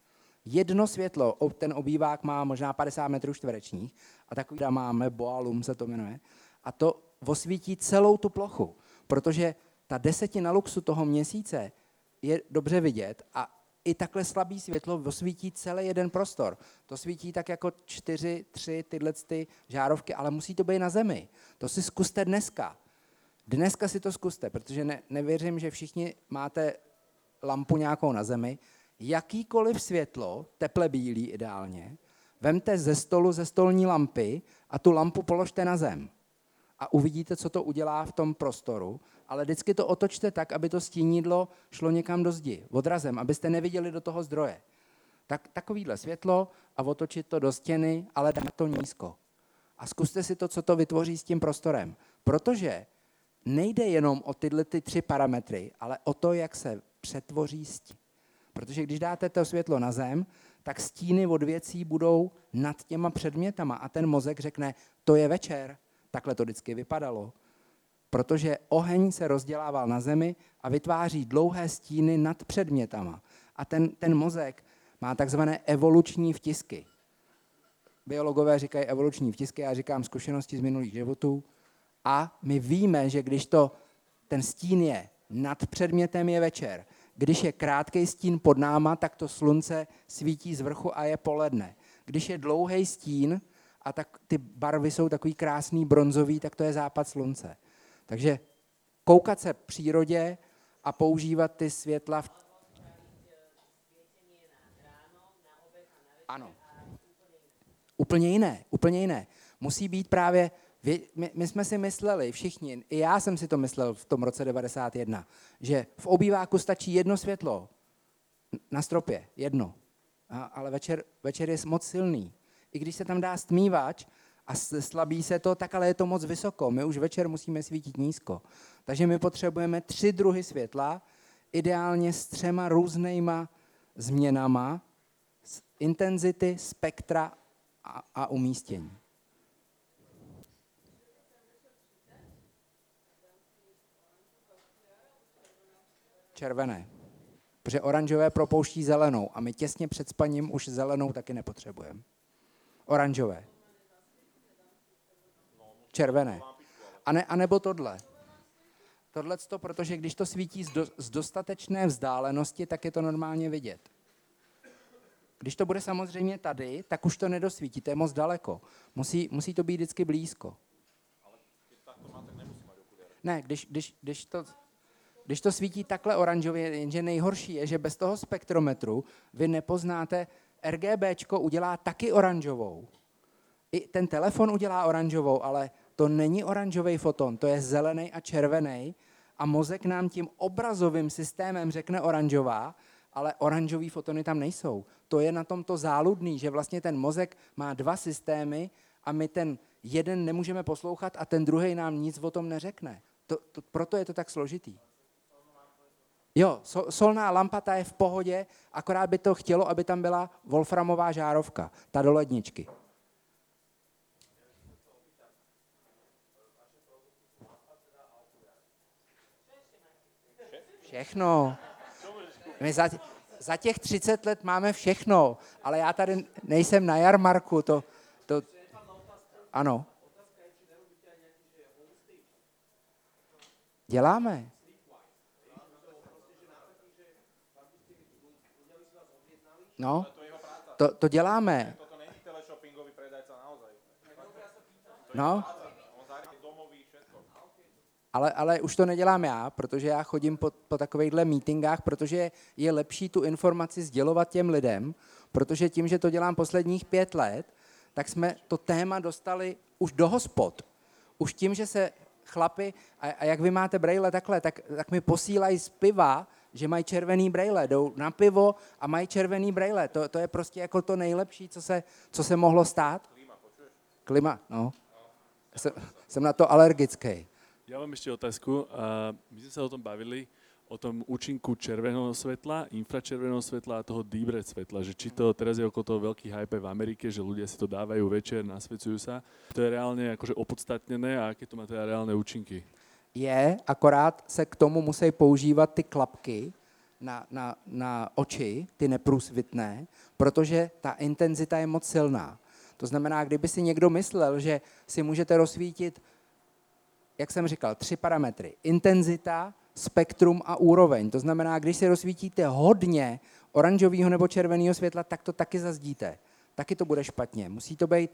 Jedno světlo, ten obývák má možná 50 metrů čtverečních a takový máme, boalum se to jmenuje, a to osvítí celou tu plochu, protože ta desetina luxu toho měsíce je dobře vidět a i takhle slabý světlo osvítí celý jeden prostor. To svítí tak jako 4, 3 tyhle ty žárovky, ale musí to být na zemi. To si zkuste dneska. Dneska si to zkuste, protože nevěřím, že všichni máte lampu nějakou na zemi. Jakýkoliv světlo, teple bílý ideálně, vemte ze stolu, ze stolní lampy a tu lampu položte na zem. A uvidíte, co to udělá v tom prostoru, ale vždycky to otočte tak, aby to stínidlo šlo někam do zdi, odrazem, abyste neviděli do toho zdroje. Tak takovýhle světlo a otočit to do stěny, ale dát to nízko. A zkuste si to, co to vytvoří s tím prostorem. Protože nejde jenom o tyhle ty 3 parametry, ale o to, jak se přetvoří stín. Protože když dáte to světlo na zem, tak stíny od věcí budou nad těma předmětama a ten mozek řekne, to je večer, takhle to vždycky vypadalo. Protože oheň se rozdělával na zemi a vytváří dlouhé stíny nad předmětama. A ten mozek má takzvané evoluční vtisky. Biologové říkají evoluční vtisky, já říkám zkušenosti z minulých životů. A my víme, že když ten stín je nad předmětem, je večer. Když je krátký stín pod náma, tak to slunce svítí z vrchu a je poledne. Když je dlouhý stín a tak ty barvy jsou takový krásný bronzový, tak to je západ slunce. Takže koukat se přírodě a používat ty světla. Ano. Úplně jiné. Musí být právě, my jsme si mysleli všichni, i já jsem si to myslel v tom roce 91, že v obýváku stačí jedno světlo na stropě, jedno. Ale večer je moc silný. I když se tam dá stmívač a slabí se to, tak ale je to moc vysoko. My už večer musíme svítit nízko. Takže my potřebujeme 3 druhy světla, ideálně s 3 různýma změnama, z intenzity, spektra a umístění. Červené. Protože oranžové propouští zelenou a my těsně před spaním už zelenou taky nepotřebujeme. Oranžové. Červené. A nebo tohle. Tohleto, protože když to svítí z dostatečné vzdálenosti, tak je to normálně vidět. Když to bude samozřejmě tady, tak už to nedosvítí, to je moc daleko. Musí to být vždycky blízko. Ale když tak to má, tak nemusí mít okuléry. Ne, když to svítí takhle oranžově, jenže nejhorší je, že bez toho spektrometru vy nepoznáte, RGBčko udělá taky oranžovou. I ten telefon udělá oranžovou, ale to není oranžový foton, to je zelený a červený a mozek nám tím obrazovým systémem řekne oranžová, ale oranžový fotony tam nejsou. To je na tomto záludný, že vlastně ten mozek má 2 systémy a my ten jeden nemůžeme poslouchat a ten druhý nám nic o tom neřekne. Proto je to tak složitý. Jo, solná lampa, ta je v pohodě, akorát by to chtělo, aby tam byla wolframová žárovka, ta do ledničky. Všechno. My za těch 30 let máme všechno, ale já tady nejsem na jarmarku. Ano. Děláme. No, to děláme. Toto není teleshoppingový predajca naozaj. No. Ale už to nedělám já, protože já chodím po takovejhle meetingách, protože je lepší tu informaci sdělovat těm lidem, protože tím, že to dělám posledních 5 let, tak jsme to téma dostali už do hospod. Už tím, že se chlapi, a jak vy máte brejle takhle, tak mi posílají z piva, že mají červený brejle, jdou na pivo a mají červený brejle. To je prostě jako to nejlepší, co se mohlo stát. Klima, no. Jsem na to alergický. Ja mám ešte otázku. My sme sa o tom bavili, o tom účinku červeného svetla, infračerveného svetla a toho deep red svetla. Že či to teraz je okolo toho veľký hype v Amerike, že ľudia si to dávajú večer, nasvecujú sa. To je reálne akože opodstatnené a aké to má teda reálne účinky? Je, akorát se k tomu musí používať ty klapky na oči, ty neprůsvitné, protože ta intenzita je moc silná. To znamená, kdyby si někdo myslel, že si můžete rozsvítit, jak jsem říkal, 3 parametry. Intenzita, spektrum a úroveň. To znamená, když si rozsvítíte hodně oranžového nebo červeného světla, tak to taky zazdíte. Taky to bude špatně. Musí to být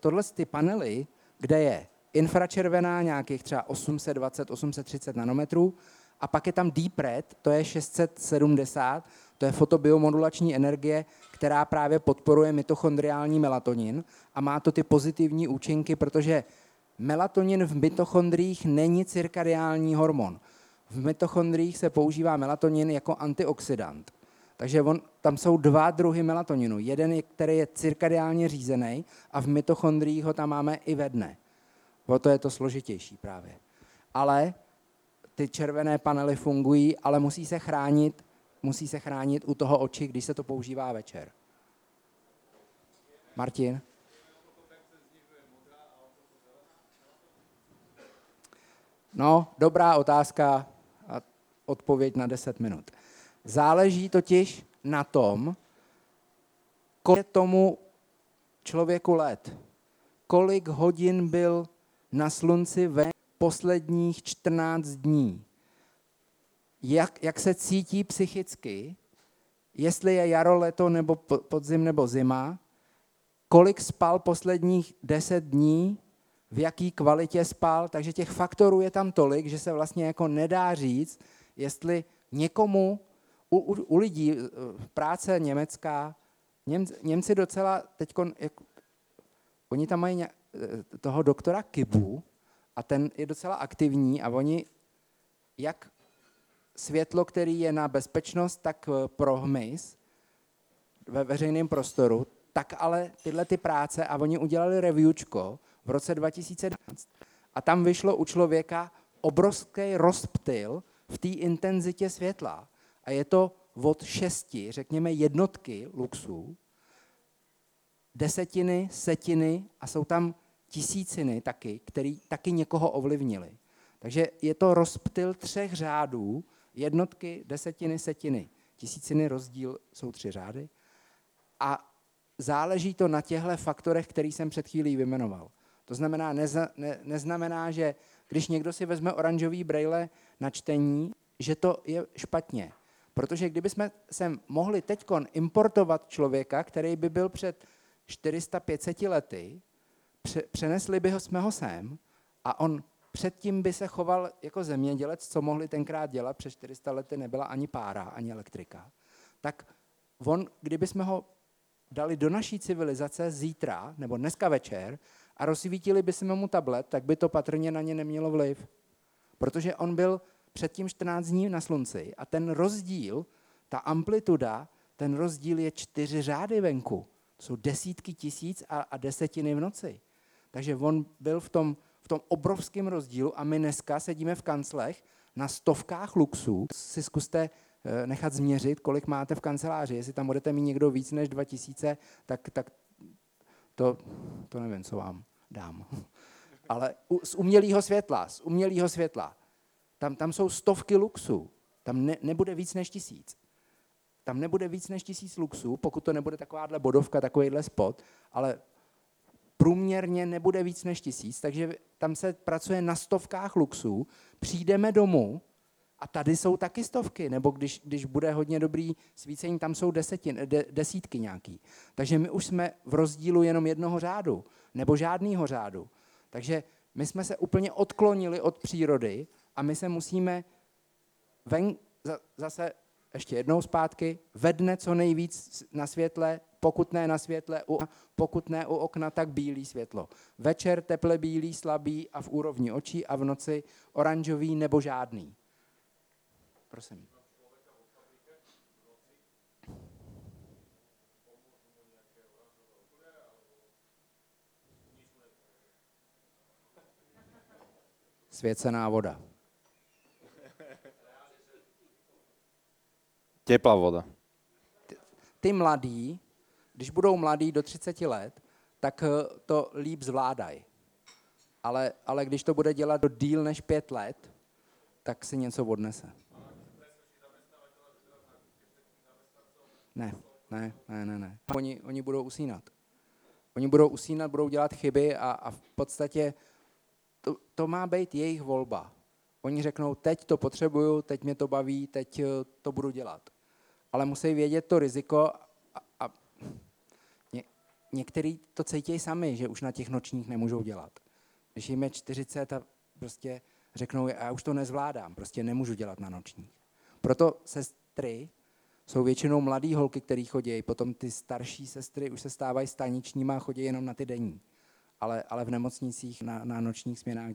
tohle z ty panely, kde je infračervená nějakých třeba 820, 830 nanometrů a pak je tam deep red, to je 670, to je fotobiomodulační energie, která právě podporuje mitochondriální melatonin a má to ty pozitivní účinky, protože melatonin v mitochondriích není cirkadiální hormon. V mitochondriích se používá melatonin jako antioxidant. Takže tam jsou 2 druhy melatoninu. Jeden, který je cirkadiálně řízený a v mitochondriích ho tam máme i ve dne. Proto je to složitější právě. Ale ty červené panely fungují, ale musí se chránit u toho oči, když se to používá večer. Martin? No, dobrá otázka a odpověď na 10 minut. Záleží totiž na tom, kolik je tomu člověku let, kolik hodin byl na slunci ve posledních 14 dní, jak se cítí psychicky, jestli je jaro, leto, nebo podzim, nebo zima, kolik spal posledních 10 dní, v jaký kvalitě spal, takže těch faktorů je tam tolik, že se vlastně jako nedá říct, jestli někomu, u lidí práce německá, Němci docela teď, oni tam mají toho doktora Kibu a ten je docela aktivní a oni jak světlo, který je na bezpečnost, tak pro hmyz ve veřejném prostoru, tak ale tyhle ty práce a oni udělali reviewčko v roce 2012 a tam vyšlo u člověka obrovský rozptyl v té intenzitě světla a je to od 6, řekněme jednotky luxů, desetiny, setiny a jsou tam tisíciny taky, který taky někoho ovlivnili. Takže je to rozptyl 3 řádů, jednotky, desetiny, setiny, tisíciny, rozdíl jsou 3 řády a záleží to na těchto faktorech, který jsem před chvílí vyjmenoval. To znamená, neznamená, že když někdo si vezme oranžový brejle na čtení, že to je špatně. Protože kdybychom sem mohli teďkon importovat člověka, který by byl před 400-500 lety, přenesli by ho sem a on předtím by se choval jako zemědělec, co mohli tenkrát dělat, před 400 lety nebyla ani pára, ani elektrika. Tak on, kdybychom ho dali do naší civilizace zítra, nebo dneska večer, a rozsvítili bychom mu tablet, tak by to patrně na ně nemělo vliv. Protože on byl předtím 14 dní na slunci a ten rozdíl, ta amplituda, ten rozdíl je 4 řády venku. To jsou desítky tisíc a desetiny v noci. Takže on byl v tom obrovském rozdílu a my dneska sedíme v kanclech na stovkách luxů. Si zkuste nechat změřit, kolik máte v kanceláři. Jestli tam budete mít někdo víc než 2000, tak to nevím, co vám dám. Ale z umělého světla. Tam jsou stovky luxů, tam nebude víc než 1000. Tam nebude víc než 1000 luxů, pokud to nebude takováhle bodovka, takovýhle spot, ale průměrně nebude víc než 1000, takže tam se pracuje na stovkách luxů, přijdeme domů a tady jsou taky stovky, nebo když bude hodně dobrý svícení, tam jsou desítky nějaký. Takže my už jsme v rozdílu jenom jednoho řádu, nebo žádnýho řádu. Takže my jsme se úplně odklonili od přírody a my se musíme zase ještě jednou zpátky, ve dne co nejvíc na světle, pokud ne na světle, pokud ne u okna, tak bílý světlo. Večer teple bílý, slabý a v úrovni očí a v noci oranžový nebo žádný. Prosím. Svěcená voda. Teplá voda. Ty mladí, když budou mladí do 30 let, tak to líp zvládají. Ale když to bude dělat do díl než 5 let, tak si něco odnese. Ne. Oni budou usínat. Budou dělat chyby a v podstatě to má být jejich volba. Oni řeknou, teď to potřebuju, teď mě to baví, teď to budu dělat. Ale musí vědět to riziko a některý to cítí sami, že už na těch nočních nemůžou dělat. Když jim je 40 a prostě řeknou, já už to nezvládám, prostě nemůžu dělat na nočních. Proto sestry jsou většinou mladý holky, který chodí, potom ty starší sestry už se stávají staničníma a chodí jenom na ty denní. Ale v nemocnicích na nočních směnách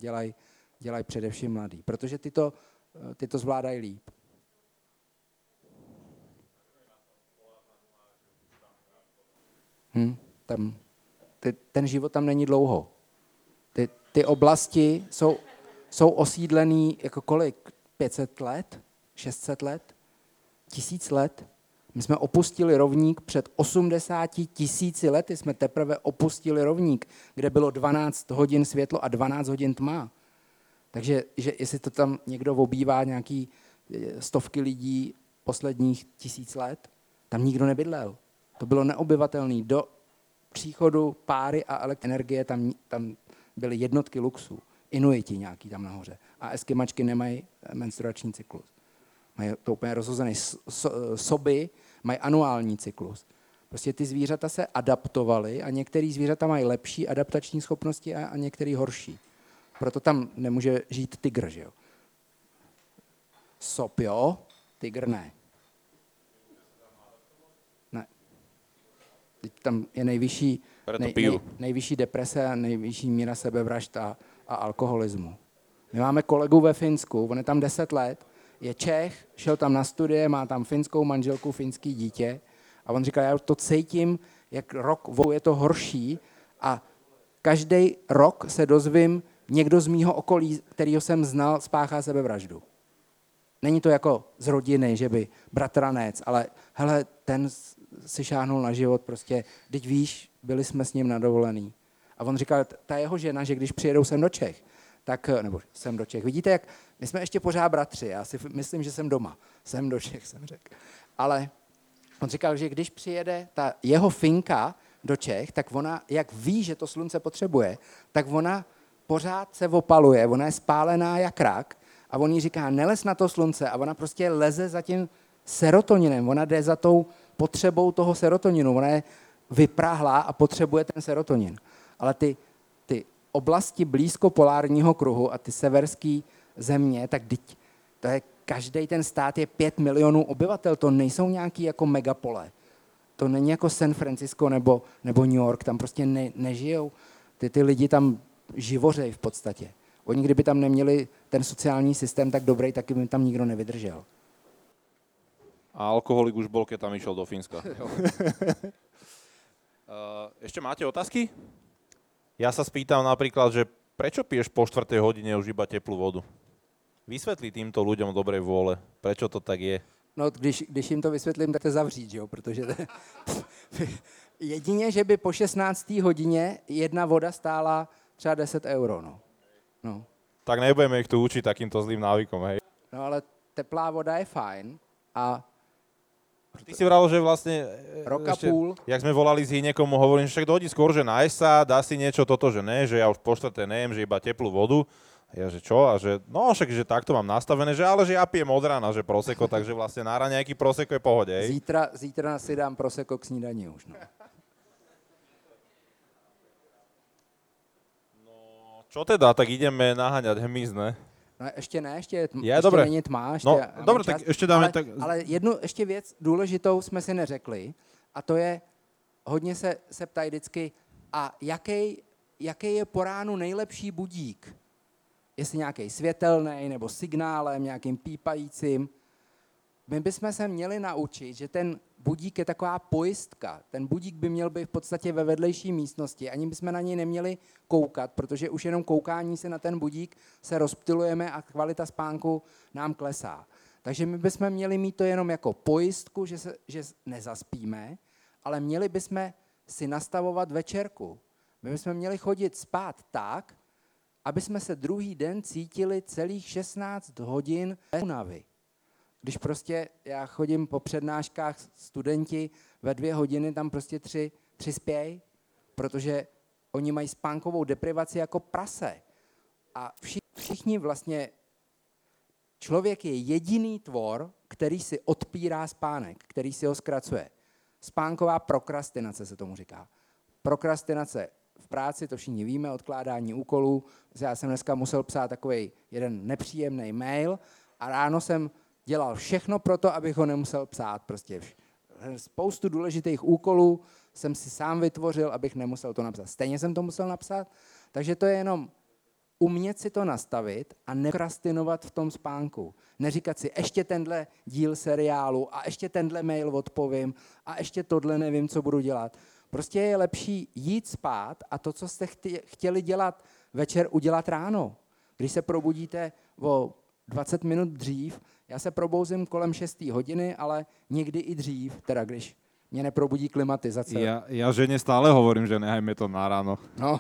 dělají především mladí, protože ty to zvládají líp. Ten život tam není dlouho. Ty oblasti jsou osídlený jako kolik? 500 let? 600 let? 1000 let? My jsme opustili rovník před 80 000 lety. Jsme teprve opustili rovník, kde bylo 12 hodin světlo a 12 hodin tma. Takže jestli to tam někdo obývá nějaký stovky lidí posledních 1000 let, tam nikdo nebydlel. To bylo neobyvatelné. Do příchodu páry a energie tam byly jednotky luxů. Inuiti nějaký tam nahoře. A eskimačky nemají menstruační cyklus. Mají to úplně rozhozené. Soby mají anuální cyklus. Prostě ty zvířata se adaptovaly a některé zvířata mají lepší adaptační schopnosti a některé horší. Proto tam nemůže žít tygr, že jo? Sop, jo? Tygr ne. Ne. Tam je nejvyšší deprese a nejvyšší míra sebevražd a alkoholismu. My máme kolegu ve Finsku, on je tam 10 let, je Čech, šel tam na studie, má tam finskou manželku, finský dítě a on říkal, já to cítím, jak rok je to horší a každý rok se dozvím, někdo z mýho okolí, kterýho jsem znal, spáchá sebevraždu. Není to jako z rodiny, že by bratranec, ale hele, ten si šáhnul na život, prostě, teď víš, byli jsme s ním nadovolený. A on říkal, ta jeho žena, že když přijedou sem do Čech, tak, nebo sem do Čech, vidíte, jak my jsme ještě pořád bratři, já si myslím, že jsem doma, sem do Čech, jsem řekl. Ale on říkal, že když přijede ta jeho Finka do Čech, tak ona, jak ví, že to slunce potřebuje, tak ona pořád se opaluje, ona je spálená jak rak a on jí říká, nelez na to slunce a ona prostě leze za tím serotoninem, ona jde za tou potřebou toho serotoninu, ona je vyprahlá a potřebuje ten serotonin. Ale ty oblasti blízko polárního kruhu a ty severské země, tak to je každý ten stát je 5 milionů obyvatel, to nejsou nějaký jako megapole. To není jako San Francisco nebo New York, tam prostě nežijou. Ty lidi tam živořej v podstatě. Oni kdyby tam neměli ten sociální systém tak dobrý, taky by tam nikdo nevydržel. A alkoholik už bol, keď tam išiel do Fínska. Ešte máte otázky? Ja sa spýtam napríklad, že prečo piješ po 4. hodine už iba teplú vodu? Vysvetli týmto ľuďom dobrej vôle, prečo to tak je. No, když jim to vysvětlím, tak to zavřít, že jo, protože jedině, že by po 16. hodině jedna voda stála třeba 10 euro, no. Tak nebudeme ich tu učiť takýmto zlým návykom, hej. No, ale teplá voda je fajn a... Ty si vral, že vlastne... Roka ešte, púl. Jak sme volali s Hynekom, hovorím, že však dohodí skôr, že nájsť sa, dá si niečo toto, že ne, že ja už po 4. nejem, že iba teplú vodu. Ja, že čo? A že, no však, že takto mám nastavené, že ale že ja pijem od rána, že Proseko, takže vlastne na raňajky Proseko je pohode. Zítra si dám Proseko k snídani už, no. No, čo teda? Tak ideme naháňať hmyz, ne? No ještě není tma, ještě no, dobré, čas, tak ještě dáme, ale jednu ještě věc důležitou jsme si neřekli a to je, hodně se ptají vždycky, a jaký je po ránu nejlepší budík? Jestli nějaký světelný, nebo signálem, nějakým pípajícím. My bychom se měli naučit, že ten budík je taková pojistka. Ten budík by měl být v podstatě ve vedlejší místnosti. Ani bychom na něj neměli koukat, protože už jenom koukání se na ten budík se rozptylujeme a kvalita spánku nám klesá. Takže my bychom měli mít to jenom jako pojistku, že nezaspíme, ale měli bychom si nastavovat večerku. My bychom měli chodit spát tak, aby jsme se druhý den cítili celých 16 hodin bez únavy. Když prostě já chodím po přednáškách, studenti ve 2 hodiny tam prostě 3 spějí, protože oni mají spánkovou deprivaci jako prase. A všichni vlastně, člověk je jediný tvor, který si odpírá spánek, který si ho zkracuje. Spánková prokrastinace se tomu říká. Prokrastinace v práci, to všichni víme, odkládání úkolů. Já jsem dneska musel psát takový jeden nepříjemný mail a ráno jsem dělal všechno pro to, abych ho nemusel psát. Prostě spoustu důležitých úkolů jsem si sám vytvořil, abych nemusel to napsat. Stejně jsem to musel napsat, takže to je jenom umět si to nastavit a neprokrastinovat v tom spánku. Neříkat si, ještě tenhle díl seriálu a ještě tenhle mail odpovím a ještě tohle nevím, co budu dělat. Prostě je lepší jít spát a to, co jste chtěli dělat večer, udělat ráno. Když se probudíte o 20 minut dřív, já se probouzím kolem 6. hodiny, ale někdy i dřív, teda když mě neprobudí klimatizace. Ja žene stále hovorím, že nehajme to na ráno. No.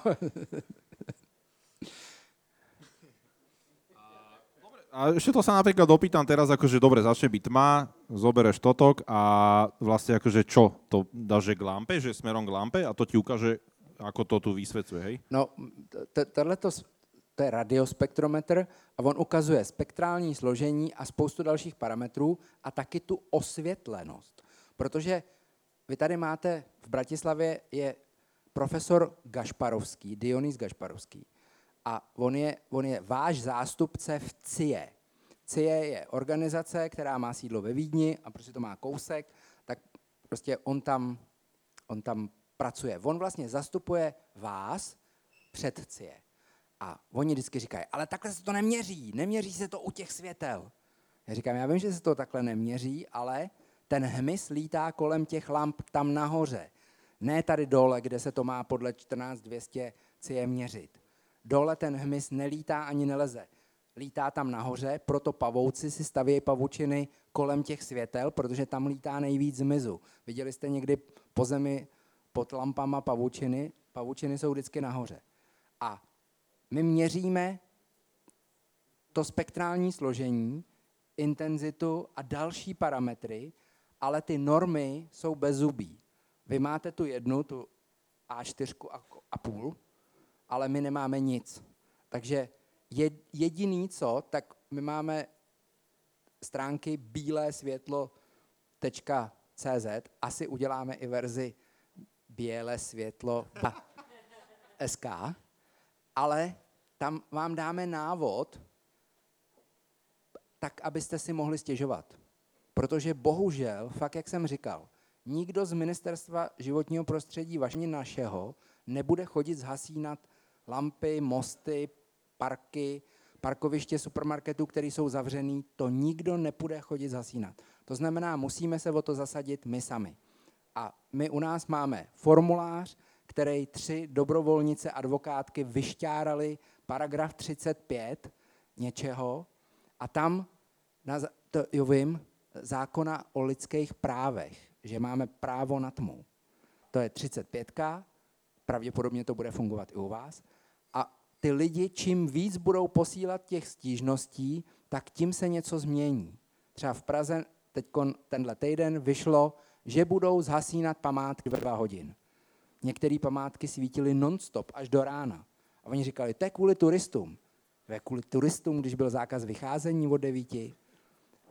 A ešte to sa napríklad opýtam teraz, akože dobre, začne byť tma, zobereš totok a vlastne akože čo? To dáš k lampe, že smerom k lampe a to ti ukáže, ako to tu vysvetľuje, hej? No, to je radiospektrometr a on ukazuje spektrální složení a spoustu dalších parametrů a taky tu osvětlenost. Protože Vy tady máte v Bratislavě je profesor Gašparovský, Dionys Gašparovský. A on je váš zástupce v CIE. CIE je organizace, která má sídlo ve Vídni a prostě to má kousek, tak prostě on tam pracuje. On vlastně zastupuje vás před CIE. A oni vždycky říkají, ale takhle se to neměří, neměří se to u těch světel. Já říkám, já vím, že se to takhle neměří, ale ten hmyz lítá kolem těch lamp tam nahoře. Ne tady dole, kde se to má podle 14200 CIE měřit. Dole ten hmyz nelítá ani neleze. Lítá tam nahoře, proto pavouci si stavějí pavučiny kolem těch světel, protože tam lítá nejvíc hmyzu. Viděli jste někdy po zemi pod lampama pavučiny? Pavučiny jsou vždycky nahoře. A my měříme to spektrální složení, intenzitu a další parametry, ale ty normy jsou bezzubí. Vy máte tu jednu, tu A4 a půl, ale my nemáme nic. Takže jediný co, tak my máme stránky bílesvětlo.cz, asi uděláme i verzi bělesvětlo.sk, ale tam vám dáme návod, tak, abyste si mohli stěžovat. Protože bohužel, fakt jak jsem říkal, nikdo z Ministerstva životního prostředí vašeho našeho nebude chodit zhasínat lampy, mosty, parky, parkoviště supermarketů, které jsou zavřený, to nikdo nepůjde chodit zhasínat. To znamená, musíme se o to zasadit my sami. A my u nás máme formulář, který 3 dobrovolnice advokátky vyšťárali paragraf 35 něčeho a tam, to vím, zákona o lidských právech, že máme právo na tmu. To je 35, pravděpodobně to bude fungovat i u vás. A ty lidi, čím víc budou posílat těch stížností, tak tím se něco změní. Třeba v Praze tenhle týden vyšlo, že budou zhasínat památky ve 2 hodin. Některé památky svítily non-stop až do rána. A oni říkali, to je kvůli turistům. To je kvůli turistům, když byl zákaz vycházení od 9.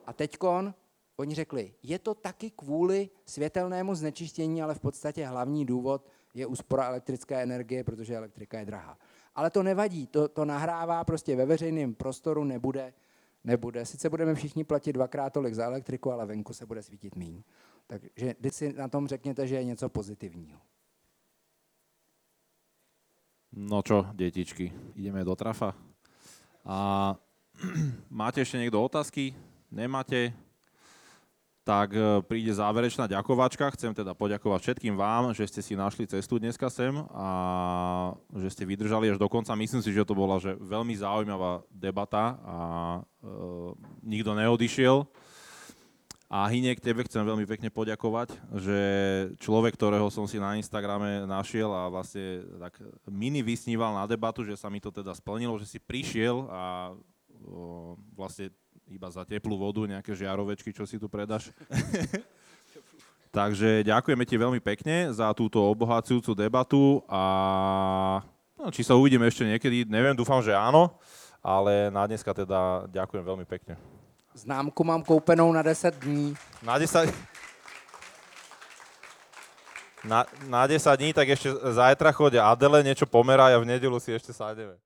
A teďkon oni řekli, je to taky kvůli světelnému znečištění, ale v podstatě hlavní důvod je úspora elektrické energie, protože elektrika je drahá. Ale to nevadí, to nahrává prostě ve veřejném prostoru, nebude. Sice budeme všichni platit 2x tolik za elektriku, ale venku se bude svítit míň. Takže když si na tom řekněte, že je něco pozitivního. No čo, detičky, ideme do trafa. A máte ešte niekto otázky? Nemáte? Tak príde záverečná ďakovačka. Chcem teda poďakovať všetkým vám, že ste si našli cestu dneska sem a že ste vydržali až do konca. Myslím si, že to bola veľmi zaujímavá debata a nikto neodišiel. A Hynek, tebe chcem veľmi pekne poďakovať, že človek, ktorého som si na Instagrame našiel a vlastne tak mini vysníval na debatu, že sa mi to teda splnilo, že si prišiel a vlastne iba za teplú vodu, nejaké žiarovečky, čo si tu predáš. Takže ďakujeme ti veľmi pekne za túto obohacujúcu debatu a no, či sa uvidíme ešte niekedy, neviem, dúfam, že áno, ale na dneska teda ďakujem veľmi pekne. Známku mám kúpenou na 10 dní. Na 10? Na 10 dní, tak ešte zajtra choď a Adele niečo pomerá a v nedeľu si ešte sademe.